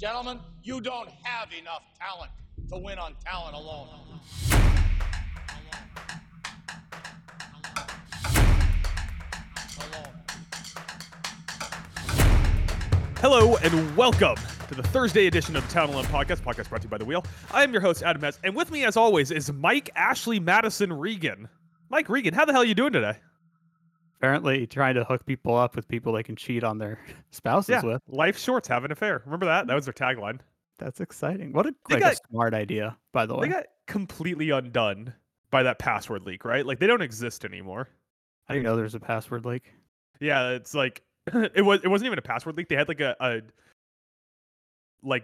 Gentlemen, you don't have enough talent to win on talent alone. Hello and welcome to the Thursday edition of the Town Alone Podcast brought to you by The Wheel. I am your host, Adam Metz, and with me, as always, is Mike Ashley Madison Regan. Mike Regan, how the hell are you doing today? Apparently trying to hook people up with people they can cheat on their spouses with. Life shorts, have an affair. Remember that? That was their tagline. That's exciting. What a smart idea, by the way. They got completely undone by that password leak, right? Like, they don't exist anymore. I didn't know there's a password leak. Yeah, it's like... It wasn't even a password leak. They had like a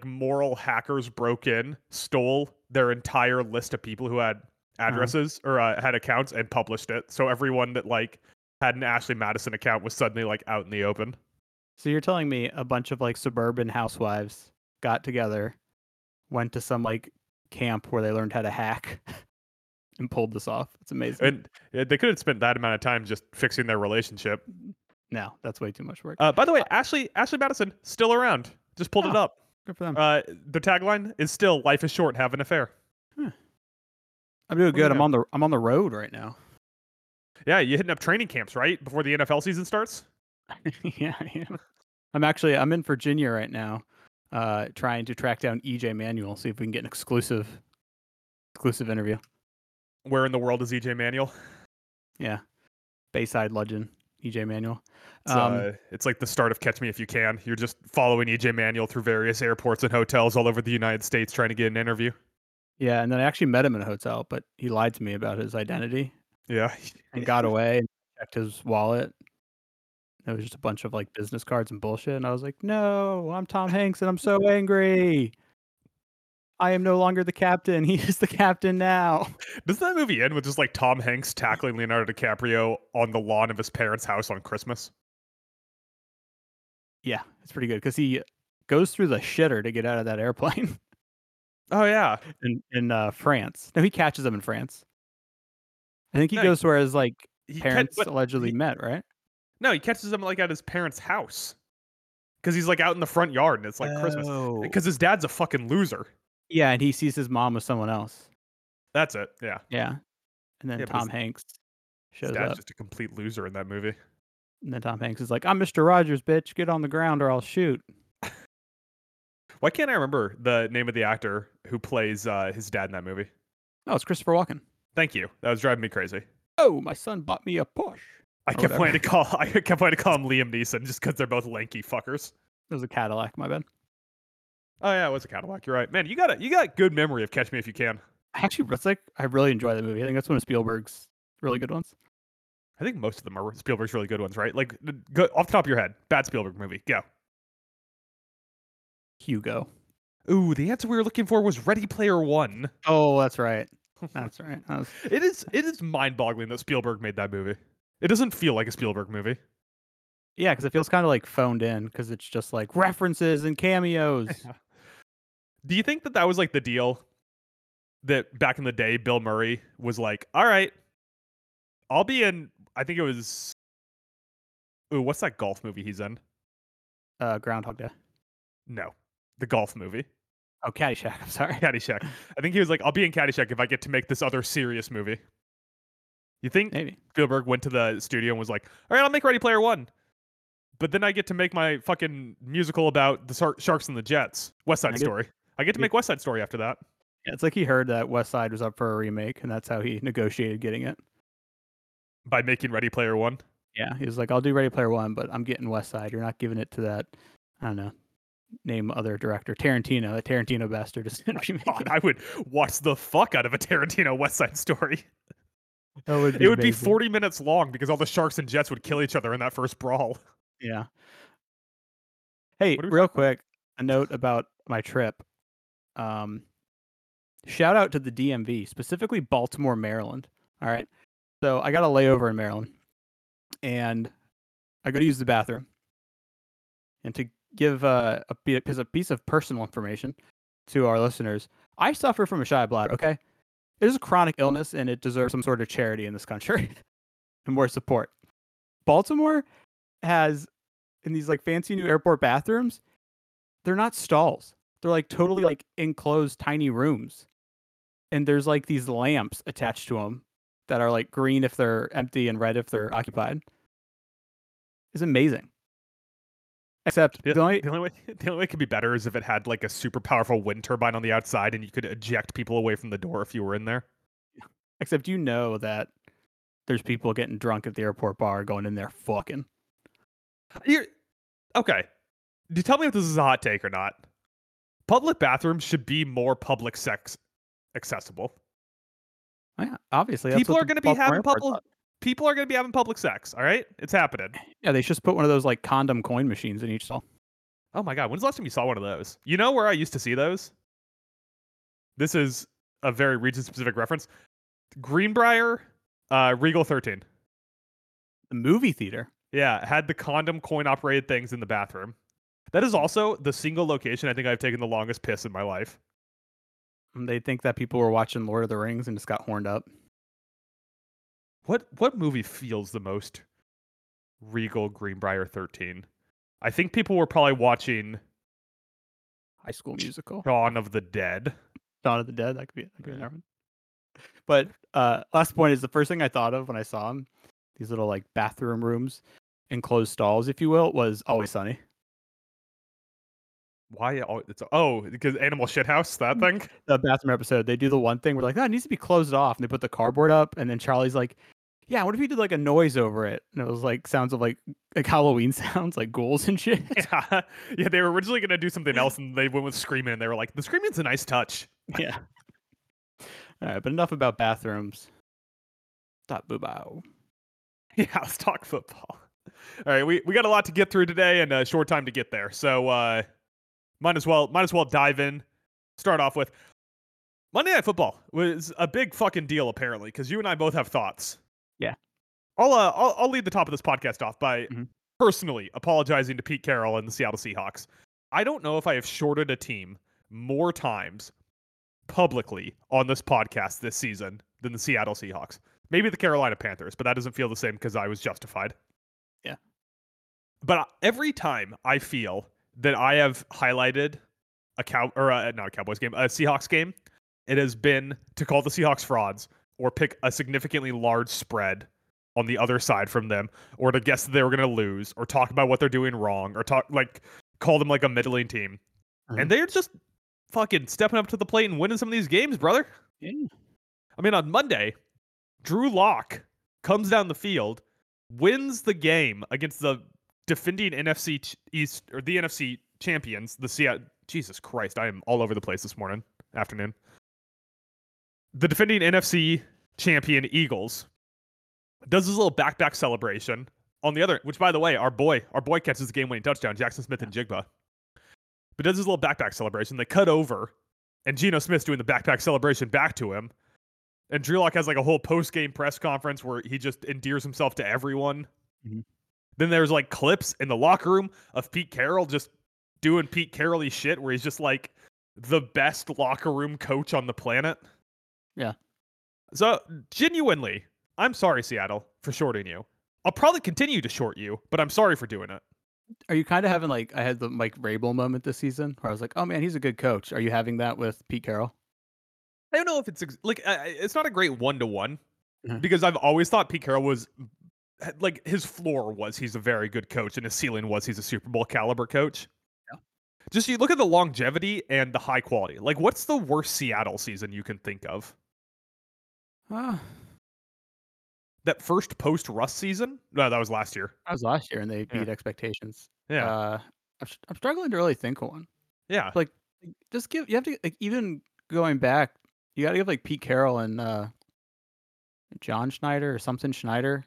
moral hackers broke in, stole their entire list of people who had addresses or had accounts and published it. So everyone that like had an Ashley Madison account was suddenly like out in the open. So you're telling me a bunch of like suburban housewives got together, went to some like camp where they learned how to hack and pulled this off. It's amazing. And they could have spent that amount of time just fixing their relationship. No, that's way too much work. By the way, Ashley Madison, still around. Just pulled it up. Good for them. The tagline is still, life is short, have an affair. Huh. I'm doing good. I'm on the road right now. Yeah, you're hitting up training camps, right? Before the NFL season starts? Yeah. I'm in Virginia right now, trying to track down EJ Manuel, see if we can get an exclusive interview. Where in the world is EJ Manuel? Yeah. Bayside legend. EJ Manuel. It's like the start of Catch Me If You Can. You're just following EJ Manuel through various airports and hotels all over the United States trying to get an interview. Yeah, and then I actually met him in a hotel, but he lied to me about his identity. Yeah. And got away and checked his wallet. It was just a bunch of like business cards and bullshit. And I was like, no, I'm Tom Hanks and I'm so angry. I am no longer the captain. He is the captain now. Doesn't that movie end with just like Tom Hanks tackling Leonardo DiCaprio on the lawn of his parents' house on Christmas? Yeah, it's pretty good because he goes through the shitter to get out of that airplane. Oh, yeah. In France. No, he catches him in France. I think he goes to where his like parents allegedly met, right? No, he catches him like at his parents' house because he's like out in the front yard and it's like Christmas because his dad's a fucking loser. Yeah, and he sees his mom with someone else. That's it, yeah. Yeah. And then Tom Hanks shows up. His dad's just a complete loser in that movie. And then Tom Hanks is like, I'm Mr. Rogers, bitch. Get on the ground or I'll shoot. Why can't I remember the name of the actor who plays his dad in that movie? Oh, it's Christopher Walken. Thank you. That was driving me crazy. Oh, my son bought me a Porsche. I kept wanting to call him Liam Neeson just because they're both lanky fuckers. It was a Cadillac, my bad. Oh yeah, it was a Cadillac. You're right, man. You got good memory of Catch Me If You Can. Actually, it's like I really enjoy that movie. I think that's one of Spielberg's really good ones. I think most of them are Spielberg's really good ones, right? Like, go off the top of your head, bad Spielberg movie. Go. Hugo. Ooh, the answer we were looking for was Ready Player One. Oh, that's right. That's right. It is mind-boggling that Spielberg made that movie. It doesn't feel like a Spielberg movie. Yeah, because it feels kind of like phoned in because it's just like references and cameos. Do you think that was like the deal that back in the day, Bill Murray was like, all right, I'll be in, I think it was, what's that golf movie he's in? Groundhog Day. No, the golf movie. Oh, Caddyshack. I'm sorry. Caddyshack. I think he was like, I'll be in Caddyshack if I get to make this other serious movie. You think maybe Spielberg went to the studio and was like, all right, I'll make Ready Player One. But then I get to make my fucking musical about the Sharks and the Jets. West Side Story. I get to make West Side Story after that. Yeah, it's like he heard that West Side was up for a remake, and that's how he negotiated getting it. By making Ready Player One? Yeah, he was like, I'll do Ready Player One, but I'm getting West Side. You're not giving it to that, I don't know, name other director. Tarantino. That Tarantino bastard is going to remake it. I would watch the fuck out of a Tarantino West Side Story. It would be 40 minutes long because all the Sharks and Jets would kill each other in that first brawl. Yeah. Hey, real quick, a note about my trip. Shout out to the DMV, specifically Baltimore, Maryland. All right. So I got a layover in Maryland and I go to use the bathroom and to give a piece of personal information to our listeners. I suffer from a shy bladder. Okay. It is a chronic illness and it deserves some sort of charity in this country and more support. Baltimore has in these like fancy new airport bathrooms, they're not stalls. They're like totally like enclosed tiny rooms. And there's like these lamps attached to them that are like green if they're empty and red if they're occupied. It's amazing. Except the only way it could be better is if it had like a super powerful wind turbine on the outside and you could eject people away from the door if you were in there. Except you know that there's people getting drunk at the airport bar going in there fucking. Okay. Do you tell me if this is a hot take or not? Public bathrooms should be more public sex accessible. Yeah, obviously. People are going to be having public sex. All right. It's happening. Yeah. They should put one of those like condom coin machines in each stall. Oh my God. When's the last time you saw one of those? You know where I used to see those? This is a very region specific reference. Greenbrier, Regal 13. The movie theater. Yeah. Had the condom coin operated things in the bathroom. That is also the single location I think I've taken the longest piss in my life. They think that people were watching Lord of the Rings and just got horned up. What movie feels the most Regal Greenbrier 13? I think people were probably watching High School Musical. Dawn of the Dead. That could be another one. But last point is the first thing I thought of when I saw them, these little like bathroom rooms, enclosed stalls, if you will, was Always Sunny. Why? Because Animal Shithouse, that thing? The bathroom episode, they do the one thing where like, it needs to be closed off. And they put the cardboard up. And then Charlie's like, yeah, what if you did like a noise over it? And it was like sounds of like Halloween sounds, like ghouls and shit. Yeah, they were originally going to do something else. And they went with screaming. And they were like, the screaming's a nice touch. Yeah. All right, but enough about bathrooms. Stop boobao. Yeah, let's talk football. All right, we got a lot to get through today and a short time to get there. So, Might as well dive in. Start off with Monday Night Football was a big fucking deal apparently because you and I both have thoughts. Yeah, I'll lead the top of this podcast off by personally apologizing to Pete Carroll and the Seattle Seahawks. I don't know if I have shorted a team more times publicly on this podcast this season than the Seattle Seahawks. Maybe the Carolina Panthers, but that doesn't feel the same because I was justified. Yeah, but every time I feel that I have highlighted a Seahawks game, it has been to call the Seahawks frauds or pick a significantly large spread on the other side from them, or to guess that they were going to lose, or talk about what they're doing wrong, or call them like a middling team. Mm-hmm. And they're just fucking stepping up to the plate and winning some of these games, brother. Yeah. I mean, on Monday, Drew Locke comes down the field, wins the game against the defending NFC East, or the NFC champions, the Seattle... Jesus Christ, I am all over the place this morning, afternoon. The defending NFC champion Eagles does this little back-back celebration on the other... Which, by the way, our boy catches the game-winning touchdown, Jackson Smith-Njigba. But does this little back-back celebration. They cut over, and Geno Smith's doing the back-back celebration back to him. And Drew Locke has like a whole post-game press conference where he just endears himself to everyone. Mm-hmm. Then there's like clips in the locker room of Pete Carroll just doing Pete Carroll-y shit where he's just like the best locker room coach on the planet. Yeah. So genuinely, I'm sorry, Seattle, for shorting you. I'll probably continue to short you, but I'm sorry for doing it. Are you kind of having like, I had the Mike Vrabel moment this season where I was like, oh man, he's a good coach. Are you having that with Pete Carroll? I don't know if it's it's not a great one-to-one because I've always thought Pete Carroll was... Like, his floor was he's a very good coach, and his ceiling was he's a Super Bowl caliber coach. Yeah. Just you look at the longevity and the high quality. Like, what's the worst Seattle season you can think of? That first post-Russ season? No, that was last year. That was last year, and they beat expectations. Yeah. I'm struggling to really think of one. Yeah. Like, just give... You have to... Like, even going back, you got to give, like, Pete Carroll and John Schneider or something Schneider...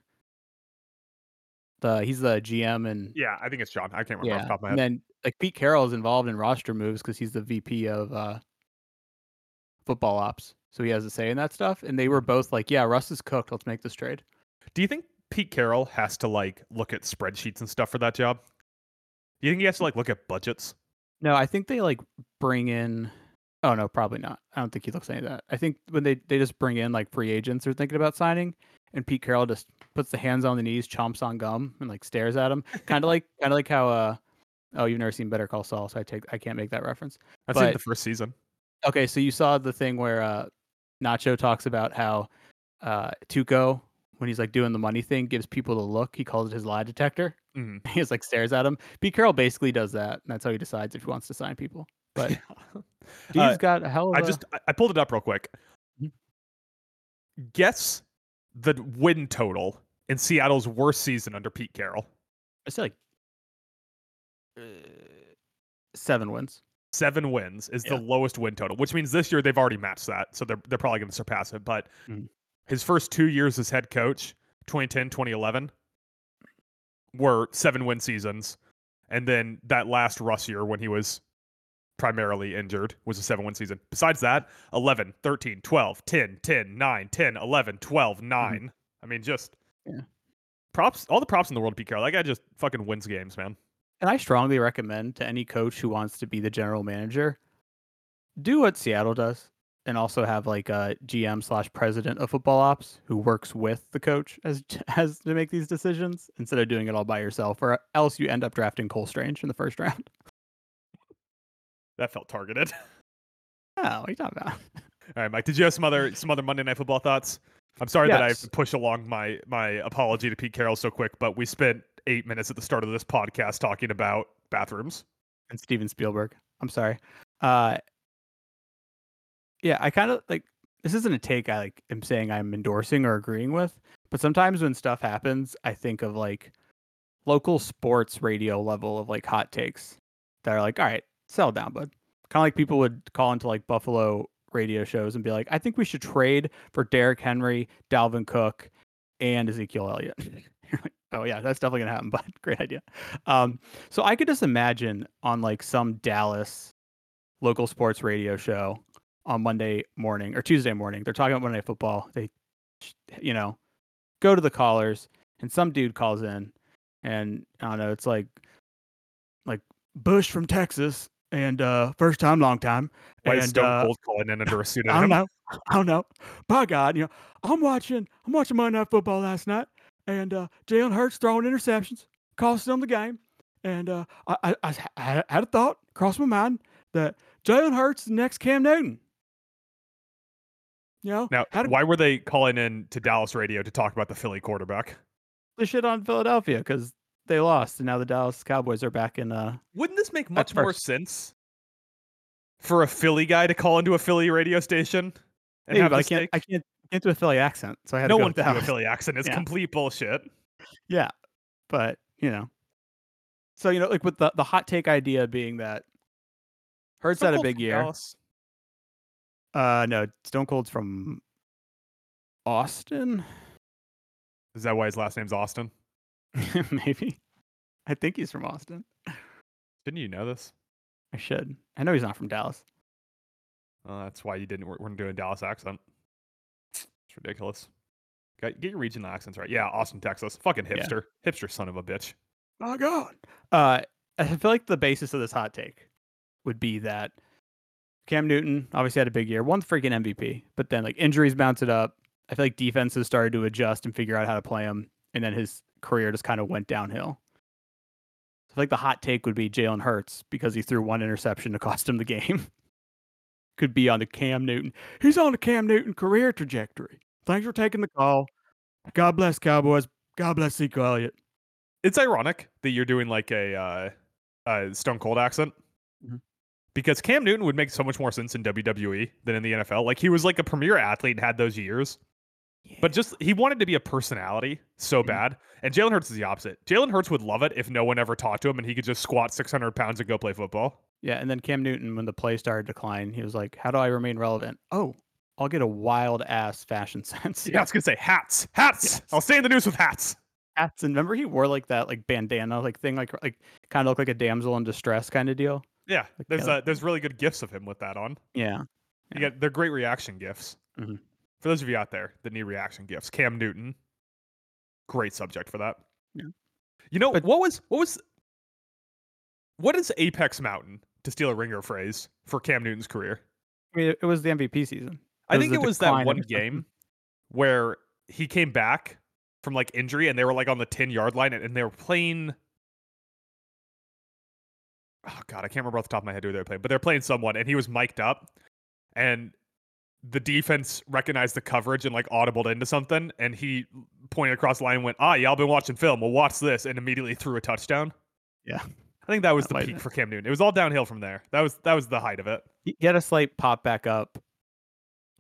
He's the GM and yeah, I think it's John. I can't remember off the top of my head. And then like Pete Carroll is involved in roster moves because he's the VP of football ops, so he has a say in that stuff. And they were both like, "Yeah, Russ is cooked. Let's make this trade." Do you think Pete Carroll has to like look at spreadsheets and stuff for that job? Do you think he has to like look at budgets? No, I think they like bring in. Oh no, probably not. I don't think he looks at any of that. I think when they just bring in like free agents they're thinking about signing. And Pete Carroll just puts the hands on the knees, chomps on gum, and like stares at him, kind of like how Oh, you've never seen Better Call Saul, so I can't make that reference. I've seen the first season. Okay, so you saw the thing where Nacho talks about how Tuco, when he's like doing the money thing, gives people the look. He calls it his lie detector. Mm-hmm. He just like stares at him. Pete Carroll basically does that, and that's how he decides if he wants to sign people. But dude's got a hell of I pulled it up real quick. Guess the win total in Seattle's worst season under Pete Carroll. I say like 7 wins. 7 wins is the lowest win total, which means this year they've already matched that, so they're probably going to surpass it. But his first 2 years as head coach, 2010, 2011, were 7-win seasons, and then that last Russ year when he was primarily injured was a 7-win season. Besides that, 11, 13, 12, 10, 10, 9, 10, 11, 12, 9. Mm-hmm. I mean, just props, all the props in the world to Pete Carroll. That guy just fucking wins games, man. And I strongly recommend to any coach who wants to be the general manager, do what Seattle does and also have like a GM/president of football ops who works with the coach as to make these decisions instead of doing it all by yourself, or else you end up drafting Cole Strange in the first round. That felt targeted. Oh, what are you talking about? All right, Mike, did you have some other Monday Night Football thoughts? I'm sorry that I have to push along my apology to Pete Carroll so quick, but we spent 8 minutes at the start of this podcast talking about bathrooms. And Steven Spielberg. I'm sorry. Yeah, I kind of like, this isn't a take I like am saying I'm endorsing or agreeing with, but sometimes when stuff happens, I think of like local sports radio level of like hot takes that are like, all right, settle down, bud. Kind of like people would call into like Buffalo radio shows and be like, I think we should trade for Derrick Henry, Dalvin Cook, and Ezekiel Elliott. You're like, oh yeah, that's definitely gonna happen, but great idea. So I could just imagine on like some Dallas local sports radio show on Monday morning or Tuesday morning, they're talking about Monday Night Football. They, you know, go to the callers and some dude calls in and I don't know, it's like Bush from Texas. And first time, long time. Why is Stone Cold calling in under a pseudonym? I don't know. By God, you know, I'm watching Monday Night Football last night, and Jalen Hurts throwing interceptions, costing them the game. And I had a thought crossed my mind that Jalen Hurts is the next Cam Newton. You know, now why were they calling in to Dallas radio to talk about the Philly quarterback? They shit on Philadelphia because they lost, and now the Dallas Cowboys are back in. Wouldn't this make much more sense for a Philly guy to call into a Philly radio station? And maybe, I can't do a Philly accent, so I had no one can do a Philly accent. It's complete bullshit. Yeah, but you know, so you know, like with the hot take idea being that Hurts had a big year. Dallas. No, Stone Cold's from Austin. Is that why his last name's Austin? Maybe. I think he's from Austin. Didn't you know this? I should. I know he's not from Dallas. That's why you didn't. We're doing a Dallas accent. It's ridiculous. Get your regional accents right. Yeah, Austin, Texas. Fucking hipster. Yeah. Hipster son of a bitch. Oh, God. I feel like the basis of this hot take would be that Cam Newton obviously had a big year. Won the freaking MVP. But then like injuries mounted up. I feel like defenses started to adjust and figure out how to play him. And then his career just kind of went downhill. So I think the hot take would be Jalen Hurts, because he threw one interception to cost him the game, could be on the Cam Newton. He's on the Cam Newton career trajectory. Thanks for taking the call. God bless Cowboys. God bless Zeke Elliott. It's ironic that you're doing like a Stone Cold accent, because Cam Newton would make so much more sense in WWE than in the NFL. Like he was like a premier athlete and had those years. Yeah. But just he wanted to be a personality so bad, and Jalen Hurts is the opposite. Jalen Hurts would love it if no one ever talked to him and he could just squat 600 pounds and go play football. Yeah, and then Cam Newton, when the play started to decline, he was like, "How do I remain relevant? Oh, I'll get a wild ass fashion sense." Yeah, I was gonna say hats. Yes. I'll stay in the news with hats. Hats, and remember he wore like that like bandana like thing, like kind of looked like a damsel in distress kind of deal. Yeah, like, there's really good gifs of him with that on. Yeah. You get, they're great reaction gifs. Mm-hmm. For those of you out there that need reaction gifts, Cam Newton, great subject for that. Yeah. You know, but what is Apex Mountain, to steal a Ringer phrase, for Cam Newton's career? I mean, it was the MVP season. I think it was that one game where he came back from like injury and they were like on the 10-yard line and they were playing oh God, I can't remember off the top of my head who they were playing, but they're playing someone and he was mic'd up and the defense recognized the coverage and like audibled into something. And he pointed across the line and went, y'all been watching film. Well, watch this. And immediately threw a touchdown. Yeah. I think that was the peak for Cam Newton. It was all downhill from there. That was the height of it. He had a slight pop back up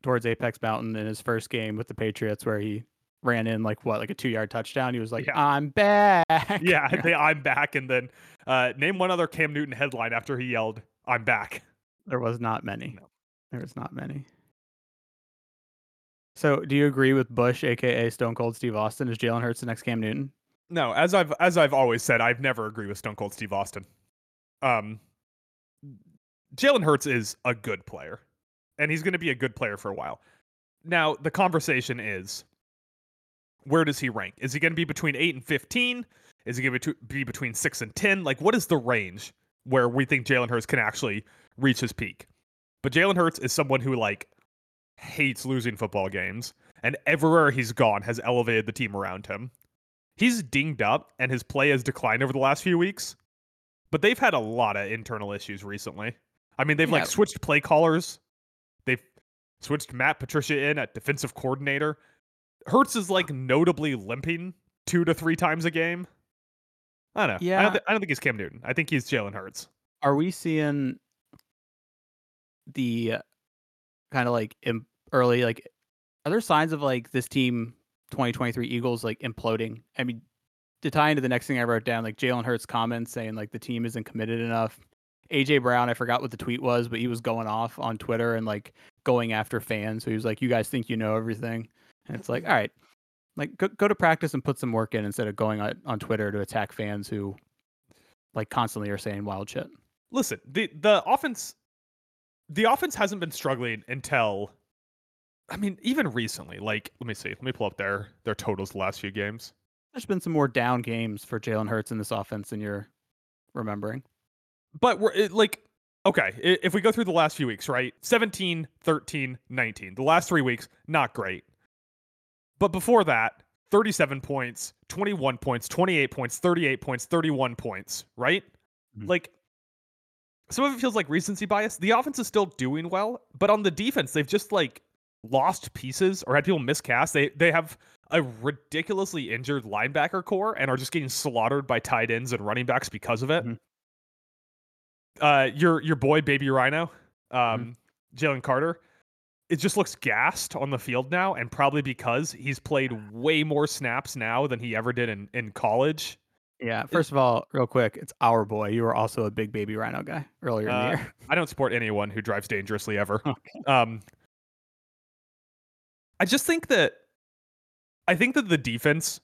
towards Apex Mountain in his first game with the Patriots where he ran in like a 2-yard touchdown. He was like, yeah, I'm back. Yeah, I'm back. And then name one other Cam Newton headline after he yelled, I'm back. There was not many. No. There was not many. So do you agree with Bush, a.k.a. Stone Cold Steve Austin? Is Jalen Hurts the next Cam Newton? No, as I've always said, I've never agreed with Stone Cold Steve Austin. Jalen Hurts is a good player, and he's going to be a good player for a while. Now, the conversation is, where does he rank? Is he going to be between 8 and 15? Is he going to be between 6 and 10? Like, what is the range where we think Jalen Hurts can actually reach his peak? But Jalen Hurts is someone who, like, hates losing football games, and everywhere he's gone has elevated the team around him. He's dinged up, and his play has declined over the last few weeks. But they've had a lot of internal issues recently. I mean, they've switched play callers. They've switched Matt Patricia in at defensive coordinator. Hurts is notably limping 2 to 3 times a game. I don't know. Yeah. I don't think he's Cam Newton. I think he's Jalen Hurts. Are we seeing the kind of early are there signs of this team 2023 Eagles imploding? I mean, to tie into the next thing I wrote down, Jalen Hurts' comments saying the team isn't committed enough. AJ Brown, I forgot what the tweet was, but he was going off on Twitter and going after fans. So he was like, "You guys think you know everything," and it's all right, go to practice and put some work in instead of going on Twitter to attack fans who constantly are saying wild shit. Listen, the offense hasn't been struggling until, I mean, even recently. Let me see. Let me pull up their totals the last few games. There's been some more down games for Jalen Hurts in this offense than you're remembering. But we're okay, if we go through the last few weeks, right? 17, 13, 19. The last 3 weeks, not great. But before that, 37 points, 21 points, 28 points, 38 points, 31 points, right? Mm-hmm. Some of it feels like recency bias. The offense is still doing well, but on the defense, they've just lost pieces or had people miscast. They have a ridiculously injured linebacker core and are just getting slaughtered by tight ends and running backs because of it. Mm-hmm. Your boy, Baby Rhino, Jalen Carter, it just looks gassed on the field now, and probably because he's played way more snaps now than he ever did in college. Yeah, first of all, real quick, it's our boy. You were also a big Baby Rhino guy earlier in the year. I don't support anyone who drives dangerously ever. Okay. I just think that the defense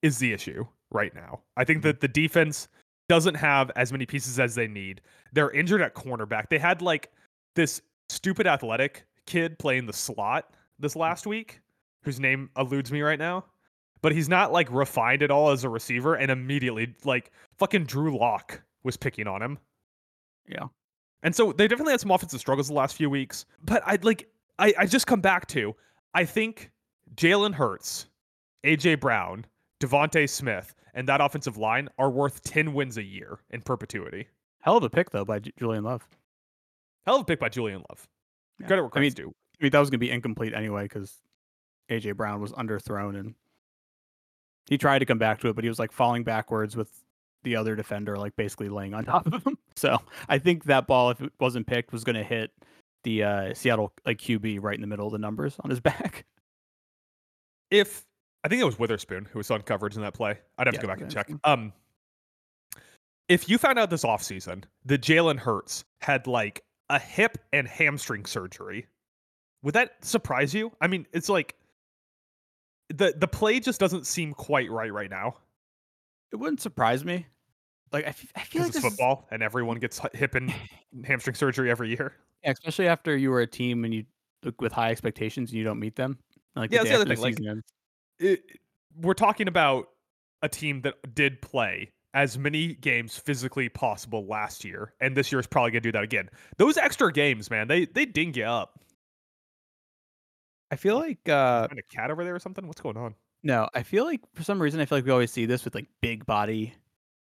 is the issue right now. I think that the defense doesn't have as many pieces as they need. They're injured at cornerback. They had this stupid athletic kid playing the slot this last week, whose name eludes me right now. But he's not refined at all as a receiver, and immediately fucking Drew Locke was picking on him. Yeah. And so they definitely had some offensive struggles the last few weeks. But I just come back to, I think Jalen Hurts, AJ Brown, Devontae Smith, and that offensive line are worth 10 wins a year in perpetuity. Hell of a pick though by Julian Love. Yeah. Credit where credit's due. I mean, that was gonna be incomplete anyway because AJ Brown was underthrown and he tried to come back to it, but he was falling backwards with the other defender, basically laying on top of him. So I think that ball, if it wasn't picked, was going to hit the Seattle QB right in the middle of the numbers on his back. If I think it was Witherspoon who was on coverage in that play, I'd have to go back and check. If you found out this offseason that Jalen Hurts had a hip and hamstring surgery, would that surprise you? I mean, it's The play just doesn't seem quite right now. It wouldn't surprise me. I feel like it's football and everyone gets hip and hamstring surgery every year. Yeah, especially after you were a team and you with high expectations and you don't meet them. That's the other thing. We're talking about a team that did play as many games physically possible last year, and this year is probably going to do that again. Those extra games, man, they ding you up. I feel a cat over there or something. What's going on? No, I feel like for some reason we always see this with big body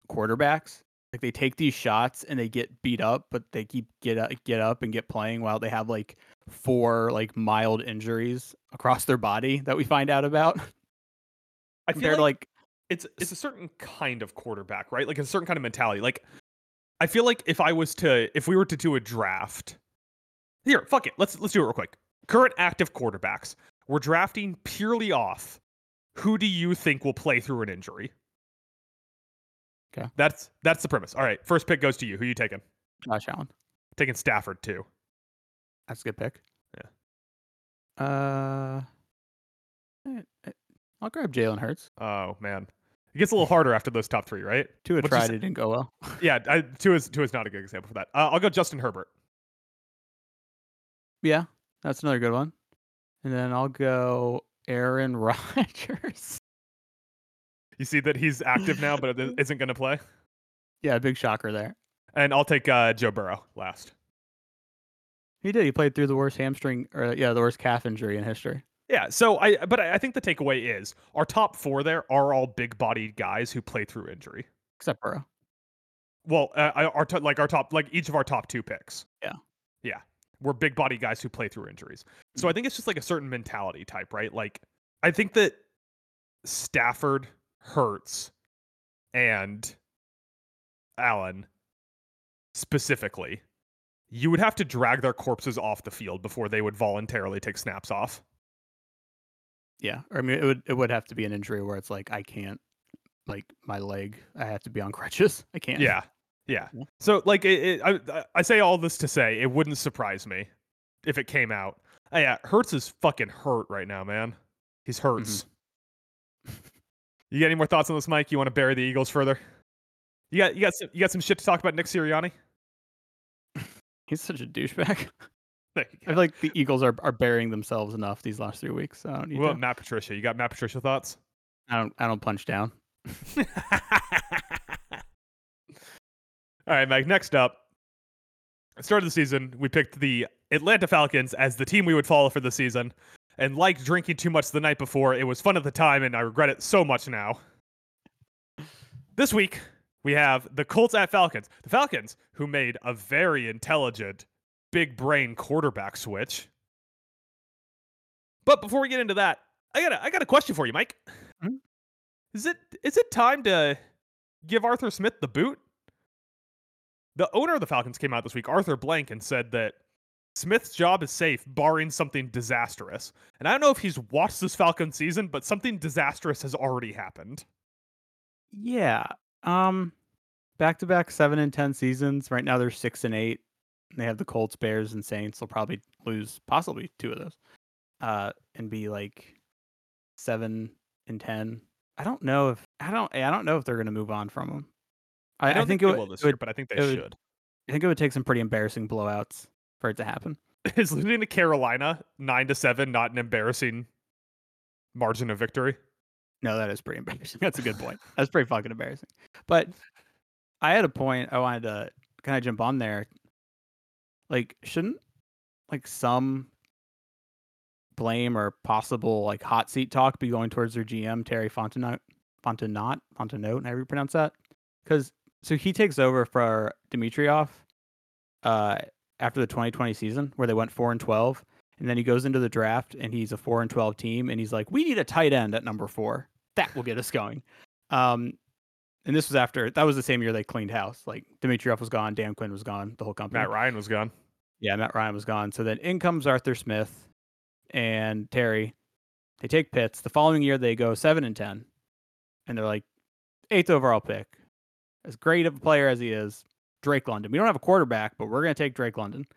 quarterbacks. like they take these shots and they get beat up, but they keep get up and get playing while they have like four like mild injuries across their body that we find out about. I feel like it's a certain kind of quarterback, right? Like a certain kind of mentality. Like I feel like if we were to do a draft here, fuck it, let's do it real quick. Current active quarterbacks. We're drafting purely off. Who do you think will play through an injury? Okay. That's the premise. All right. First pick goes to you. Who are you taking? Josh Allen. Taking Stafford too. That's a good pick. Yeah. I'll grab Jalen Hurts. Oh man, it gets a little harder after those top three, right? Tua tried it, didn't go well. Yeah, Tua's not a good example for that. I'll go Justin Herbert. Yeah, that's another good one. And then I'll go Aaron Rodgers. You see that he's active now, but it isn't going to play? Yeah, big shocker there. And I'll take Joe Burrow last. He did. He played through the worst worst calf injury in history. Yeah, so I think the takeaway is our top four there are all big-bodied guys who play through injury, except Burrow. Well, each of our top two picks. Yeah, we're big-body guys who play through injuries. So I think it's just like a certain mentality type, right? Like I think that Stafford, Hurts, and Allen specifically, you would have to drag their corpses off the field before they would voluntarily take snaps off. Yeah, or I mean, it would have to be an injury where it's like I can't, like my leg, I have to be on crutches. I can't. Yeah. So like, I say all this to say it wouldn't surprise me if it came out. Oh, yeah, Hurts is fucking hurt right now, man. He's Hurts. Mm-hmm. You got any more thoughts on this, Mike? You want to bury the Eagles further? You got some shit to talk about Nick Sirianni. He's such a douchebag. I feel like the Eagles are burying themselves enough these last 3 weeks. So I don't need to. Matt Patricia. You got Matt Patricia thoughts? I don't punch down. All right, Mike. Next up, at the start of the season, we picked the Atlanta Falcons as the team we would follow for the season. And like drinking too much the night before, it was fun at the time, and I regret it so much now. This week, we have the Colts at Falcons. The Falcons, who made a very intelligent big brain quarterback switch. But before we get into that, I got a question for you, Mike. Mm-hmm. Is it time to give Arthur Smith the boot? The owner of the Falcons came out this week, Arthur Blank, and said that Smith's job is safe, barring something disastrous. And I don't know if he's watched this Falcons season, but something disastrous has already happened. Yeah. Back-to-back 7-10 seasons. Right now they're 6-8. They have the Colts, Bears, and Saints. They'll probably lose possibly two of those and be like 7-10. I don't know if they're going to move on from them. I don't think they will this year, but I think they should. I think it would take some pretty embarrassing blowouts for it to happen. Is losing to Carolina 9-7 not an embarrassing margin of victory? No, that is pretty embarrassing. That's a good point. That's pretty fucking embarrassing. But I had a point I wanted to kind of jump on there. Like, shouldn't, like, some blame or possible, like, hot seat talk be going towards their GM, Terry Fontenot, however you pronounce that? Because, so he takes over for Dimitroff after the 2020 season, where they went 4-12, and then he goes into the draft, and he's a 4-12 team, and he's like, we need a tight end at number 4. That will get us going. And this was after, that was the same year they cleaned house. Like, Dimitroff was gone, Dan Quinn was gone, the whole company. Matt Ryan was gone. Yeah, Matt Ryan was gone. So then in comes Arthur Smith and Terry. They take Pitts. The following year, they go 7-10. And they're like, 8th overall pick. As great of a player as he is, Drake London. We don't have a quarterback, but we're going to take Drake London.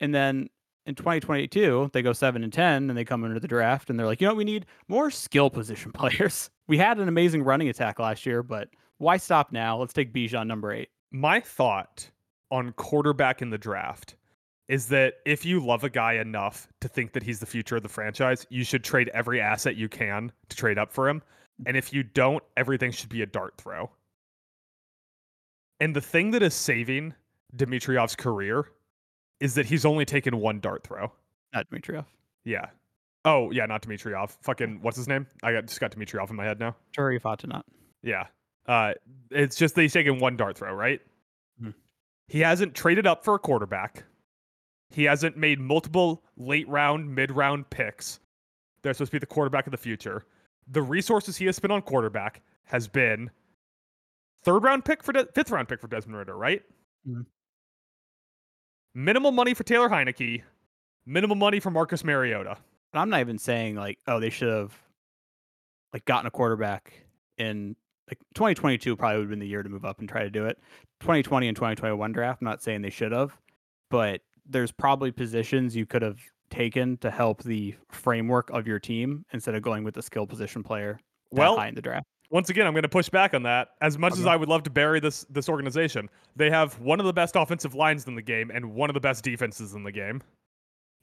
And then in 2022, they go 7-10, and they come into the draft, and they're like, you know what, we need more skill position players. We had an amazing running attack last year, but why stop now? Let's take Bijan number 8. My thought on quarterback in the draft is that if you love a guy enough to think that he's the future of the franchise, you should trade every asset you can to trade up for him. And if you don't, everything should be a dart throw. And the thing that is saving Dimitriov's career is that he's only taken one dart throw. Not Dimitroff. Yeah. Oh, yeah, not Dimitroff. Fucking, what's his name? I just got Dimitroff in my head now. Terry Fontenot. Yeah. It's just that he's taking one dart throw, right? Mm-hmm. He hasn't traded up for a quarterback. He hasn't made multiple late round, mid round picks. They're supposed to be the quarterback of the future. The resources he has spent on quarterback has been fifth round pick for Desmond Ridder, right? Mm-hmm. Minimal money for Taylor Heinicke. Minimal money for Marcus Mariota. And I'm not even saying like, oh, they should have like gotten a quarterback in like 2022 probably would have been the year to move up and try to do it. 2020 and 2021 draft. I'm not saying they should have, but there's probably positions you could have taken to help the framework of your team instead of going with a skill position player high in the draft. Once again, I'm going to push back on that. As much as I would love to bury this organization, they have one of the best offensive lines in the game and one of the best defenses in the game.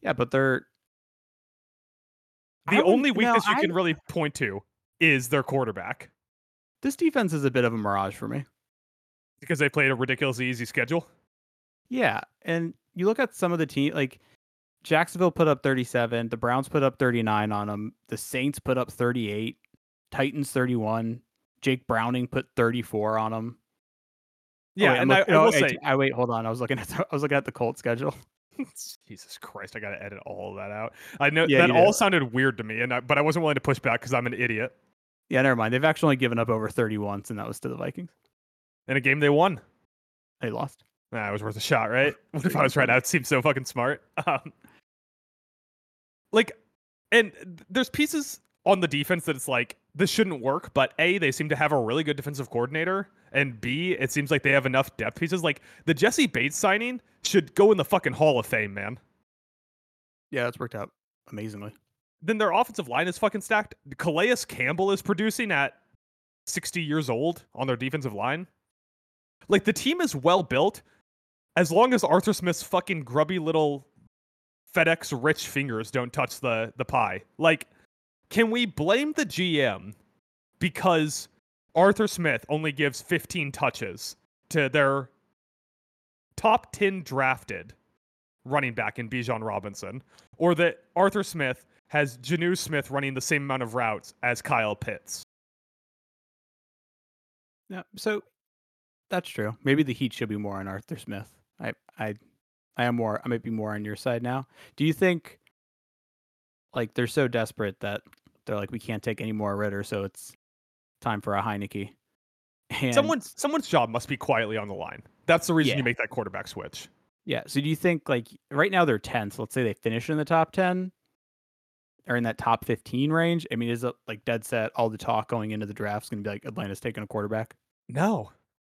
Yeah, but they're... The only weakness you can really point to is their quarterback. This defense is a bit of a mirage for me. Because they played a ridiculously easy schedule? Yeah, and you look at some of the team, like Jacksonville put up 37, the Browns put up 39 on them, the Saints put up 38, Titans 31, Jake Browning put 34 on them. Yeah, I was looking at the Colts schedule. Jesus Christ, I got to edit all of that out. I know that all sounded weird to me, but I wasn't willing to push back because I'm an idiot. Yeah, never mind. They've actually only given up over 30 once, and that was to the Vikings. In a game they won. They lost. Nah, it was worth a shot, right? What if I was right? That seemed so fucking smart. And there's pieces on the defense that it's like, this shouldn't work, but A, they seem to have a really good defensive coordinator, and B, it seems like they have enough depth pieces. Like, the Jesse Bates signing should go in the fucking Hall of Fame, man. Yeah, that's worked out amazingly. Then their offensive line is fucking stacked. Calais Campbell is producing at 60 years old on their defensive line. Like, the team is well built as long as Arthur Smith's fucking grubby little FedEx rich fingers don't touch the pie. Like, can we blame the GM because Arthur Smith only gives 15 touches to their top 10 drafted running back in Bijan Robinson, or that Arthur Smith has Geno Smith running the same amount of routes as Kyle Pitts? No, so that's true. Maybe the heat should be more on Arthur Smith. I might be more on your side now. Do you think like they're so desperate that they're like, we can't take any more Ritter, so it's time for a Heinicke? And someone's job must be quietly on the line. That's the reason you make that quarterback switch. Yeah. So do you think like right now they're 10th? So let's say they finish in the top 10 or in that top 15 range. I mean, is it like dead set? All the talk going into the draft is going to be like Atlanta's taking a quarterback? No,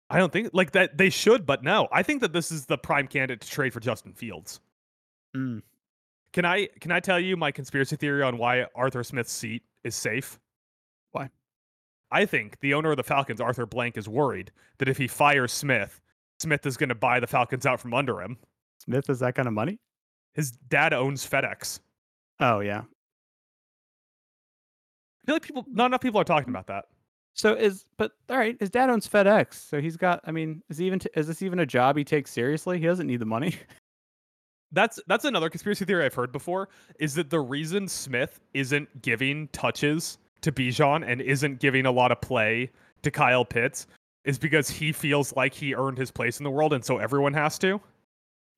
I don't think like that. They should, but no, I think that this is the prime candidate to trade for Justin Fields. Mm. Can I tell you my conspiracy theory on why Arthur Smith's seat is safe? Why? I think the owner of the Falcons, Arthur Blank, is worried that if he fires Smith, Smith is going to buy the Falcons out from under him. Smith is that kind of money? His dad owns FedEx. Oh, yeah. I feel like not enough people are talking about that. His dad owns FedEx. So he's got, I mean, is this even a job he takes seriously? He doesn't need the money. That's another conspiracy theory I've heard before, is that the reason Smith isn't giving touches to Bijan and isn't giving a lot of play to Kyle Pitts is because he feels like he earned his place in the world, and so everyone has to.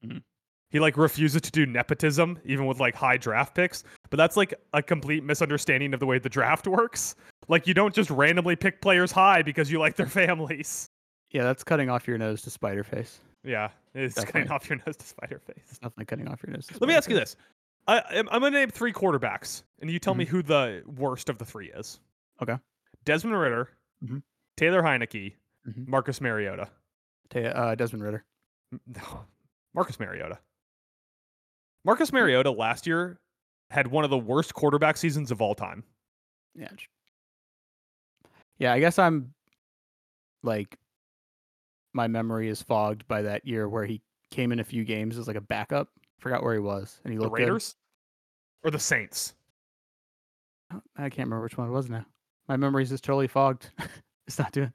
Mm-hmm. He like refuses to do nepotism, even with like high draft picks. But that's like a complete misunderstanding of the way the draft works. Like, you don't just randomly pick players high because you like their families. Yeah, that's cutting off your nose to Spiderface. Yeah, it's definitely cutting off your nose to Spider-Face. Definitely cutting off your nose to Spider-Face. Let me ask you this. I'm going to name three quarterbacks, and you tell me who the worst of the three is. Okay. Desmond Ridder, Taylor Heinicke, Marcus Mariota. Desmond Ridder. No, Marcus Mariota. Marcus Mariota last year had one of the worst quarterback seasons of all time. Yeah. Yeah, I guess I'm like... my memory is fogged by that year where he came in a few games as like a backup. Forgot where he was, and he looked good. The Raiders or the Saints? I can't remember which one it was now. My memory is just totally fogged. It's not doing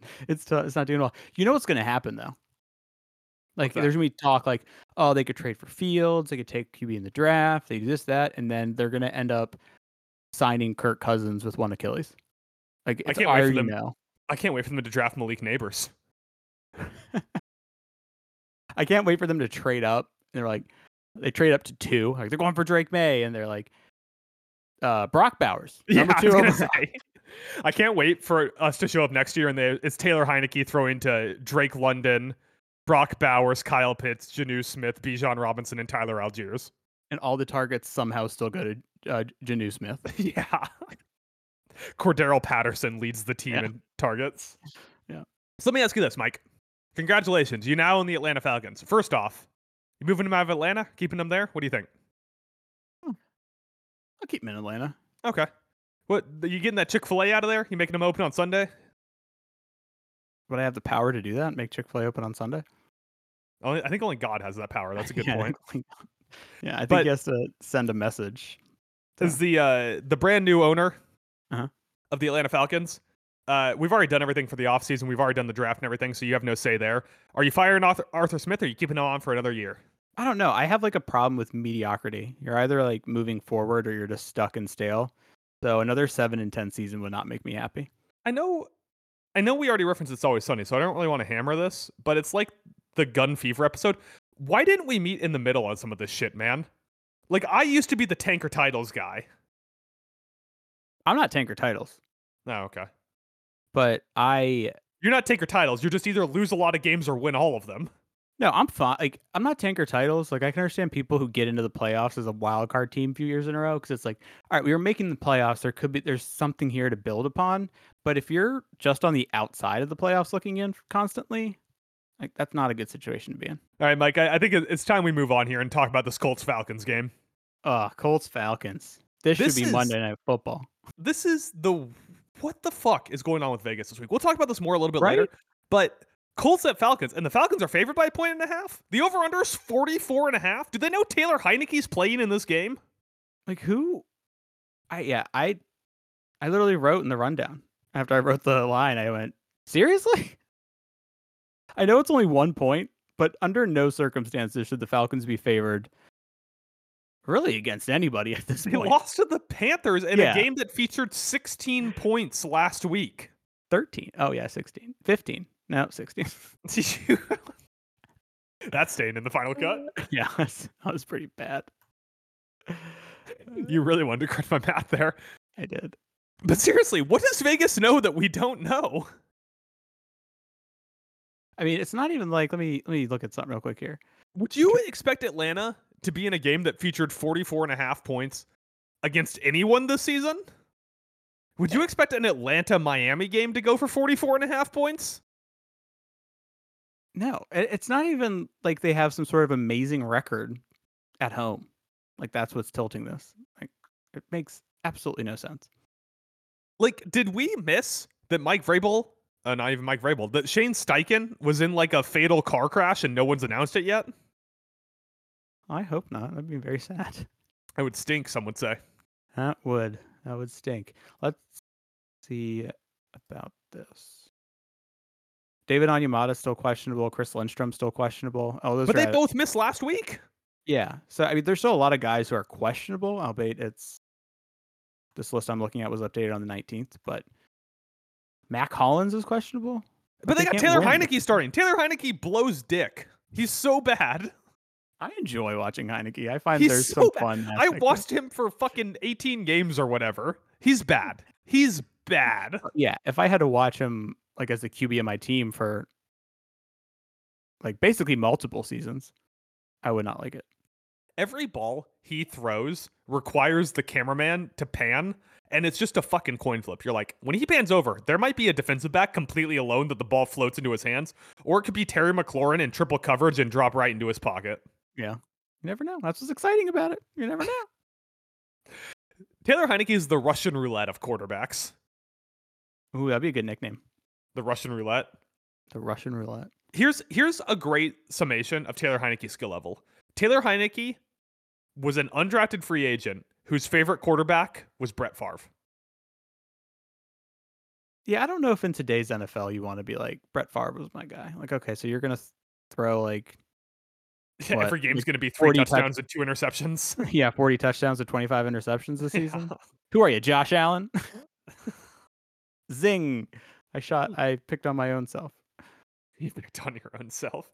well. You know what's going to happen though? Like there's going to be talk like, oh, they could trade for Fields, they could take QB in the draft, they do this, that, and then they're going to end up signing Kirk Cousins with one Achilles. Like it's I already know. I can't wait for them to draft Malik Neighbors. I can't wait for them to trade up. And they're like, they trade up to 2. Like they're going for Drake May, and they're like, Brock Bowers, number 2 overall. I can't wait for us to show up next year, and it's Taylor Heinicke throwing to Drake London, Brock Bowers, Kyle Pitts, Geno Smith, Bijan Robinson, and Tyler Algiers. And all the targets somehow still go to Geno Smith. Yeah. Cordarrelle Patterson leads the team in targets. Yeah. So let me ask you this, Mike. Congratulations. You now own the Atlanta Falcons. First off, you moving them out of Atlanta? Keeping them there? What do you think? I'll keep them in Atlanta. Okay. What, you getting that Chick-fil-A out of there? You making them open on Sunday? Would I have the power to do that? Make Chick-fil-A open on Sunday? I think only God has that power. That's a good point. I think he has to send a message. Is the brand new owner of the Atlanta Falcons? We've already done everything for the offseason. We've already done the draft and everything, so you have no say there. Are you firing Arthur Smith, or are you keeping him on for another year? I don't know. I have a problem with mediocrity. You're either moving forward, or you're just stuck and stale. So another 7-10 season would not make me happy. I know we already referenced It's Always Sunny, so I don't really want to hammer this, but it's like the Gun Fever episode. Why didn't we meet in the middle on some of this shit, man? I used to be the Tanker Titles guy. I'm not Tanker Titles. Oh, okay. But you're not Tanker Titles. You're just either lose a lot of games or win all of them. No, I'm fine. I'm not Tanker Titles. I can understand people who get into the playoffs as a wild card team a few years in a row, because it's all right, we were making the playoffs. There's something here to build upon. But if you're just on the outside of the playoffs looking in constantly, that's not a good situation to be in. All right, Mike, I think it's time we move on here and talk about this Colts-Falcons game. Colts-Falcons. This should be Monday Night Football. This is what the fuck is going on with Vegas this week? We'll talk about this more a little bit later, but Colts at Falcons, and the Falcons are favored by 1.5. The over-under is 44.5. Do they know Taylor Heinicke's playing in this game? Who? I literally wrote in the rundown. After I wrote the line, I went, seriously? I know it's only 1 point, but under no circumstances should the Falcons be favored really against anybody at this point. They lost to the Panthers in a game that featured 16 points last week. 13. Oh, yeah, 16. 15. No, 16. That's staying in the final cut. Yeah, that was pretty bad. You really wanted to crush my math there. I did. But seriously, what does Vegas know that we don't know? I mean, it's not even let me look at something real quick here. Would you expect Atlanta to be in a game that featured 44.5 points against anyone this season? Would you expect an Atlanta-Miami game to go for 44.5 points? No, it's not even like they have some sort of amazing record at home. That's what's tilting this. It makes absolutely no sense. Did we miss that Mike Vrabel, not even Mike Vrabel, that Shane Steichen was in a fatal car crash and no one's announced it yet? I hope not. That'd be very sad. That would stink, some would say. That would stink. Let's see about this. David Onyemata still questionable. Chris Lindstrom still questionable. They both missed last week. Yeah. So, there's still a lot of guys who are questionable, albeit this list I'm looking at was updated on the 19th, but Mac Hollins is questionable. But they got Taylor Heinicke starting. Taylor Heinicke blows dick. He's so bad. I enjoy watching Heinicke. I find there's some fun. I watched him for fucking 18 games or whatever. He's bad. He's bad. Yeah. If I had to watch him as the QB of my team for basically multiple seasons, I would not like it. Every ball he throws requires the cameraman to pan, and it's just a fucking coin flip. You're when he pans over, there might be a defensive back completely alone that the ball floats into his hands, or it could be Terry McLaurin in triple coverage and drop right into his pocket. Yeah. You never know. That's what's exciting about it. You never know. Taylor Heinicke is the Russian roulette of quarterbacks. Ooh, that'd be a good nickname. The Russian roulette. The Russian roulette. Here's a great summation of Taylor Heinicke's skill level. Taylor Heinicke was an undrafted free agent whose favorite quarterback was Brett Favre. Yeah, I don't know if in today's NFL you want to be Brett Favre was my guy. Okay, so you're going to throw every game's going to be 3 touchdowns and 2 interceptions. Yeah, 40 touchdowns and 25 interceptions this season. Who are you, Josh Allen? Zing. I picked on my own self. You picked on your own self.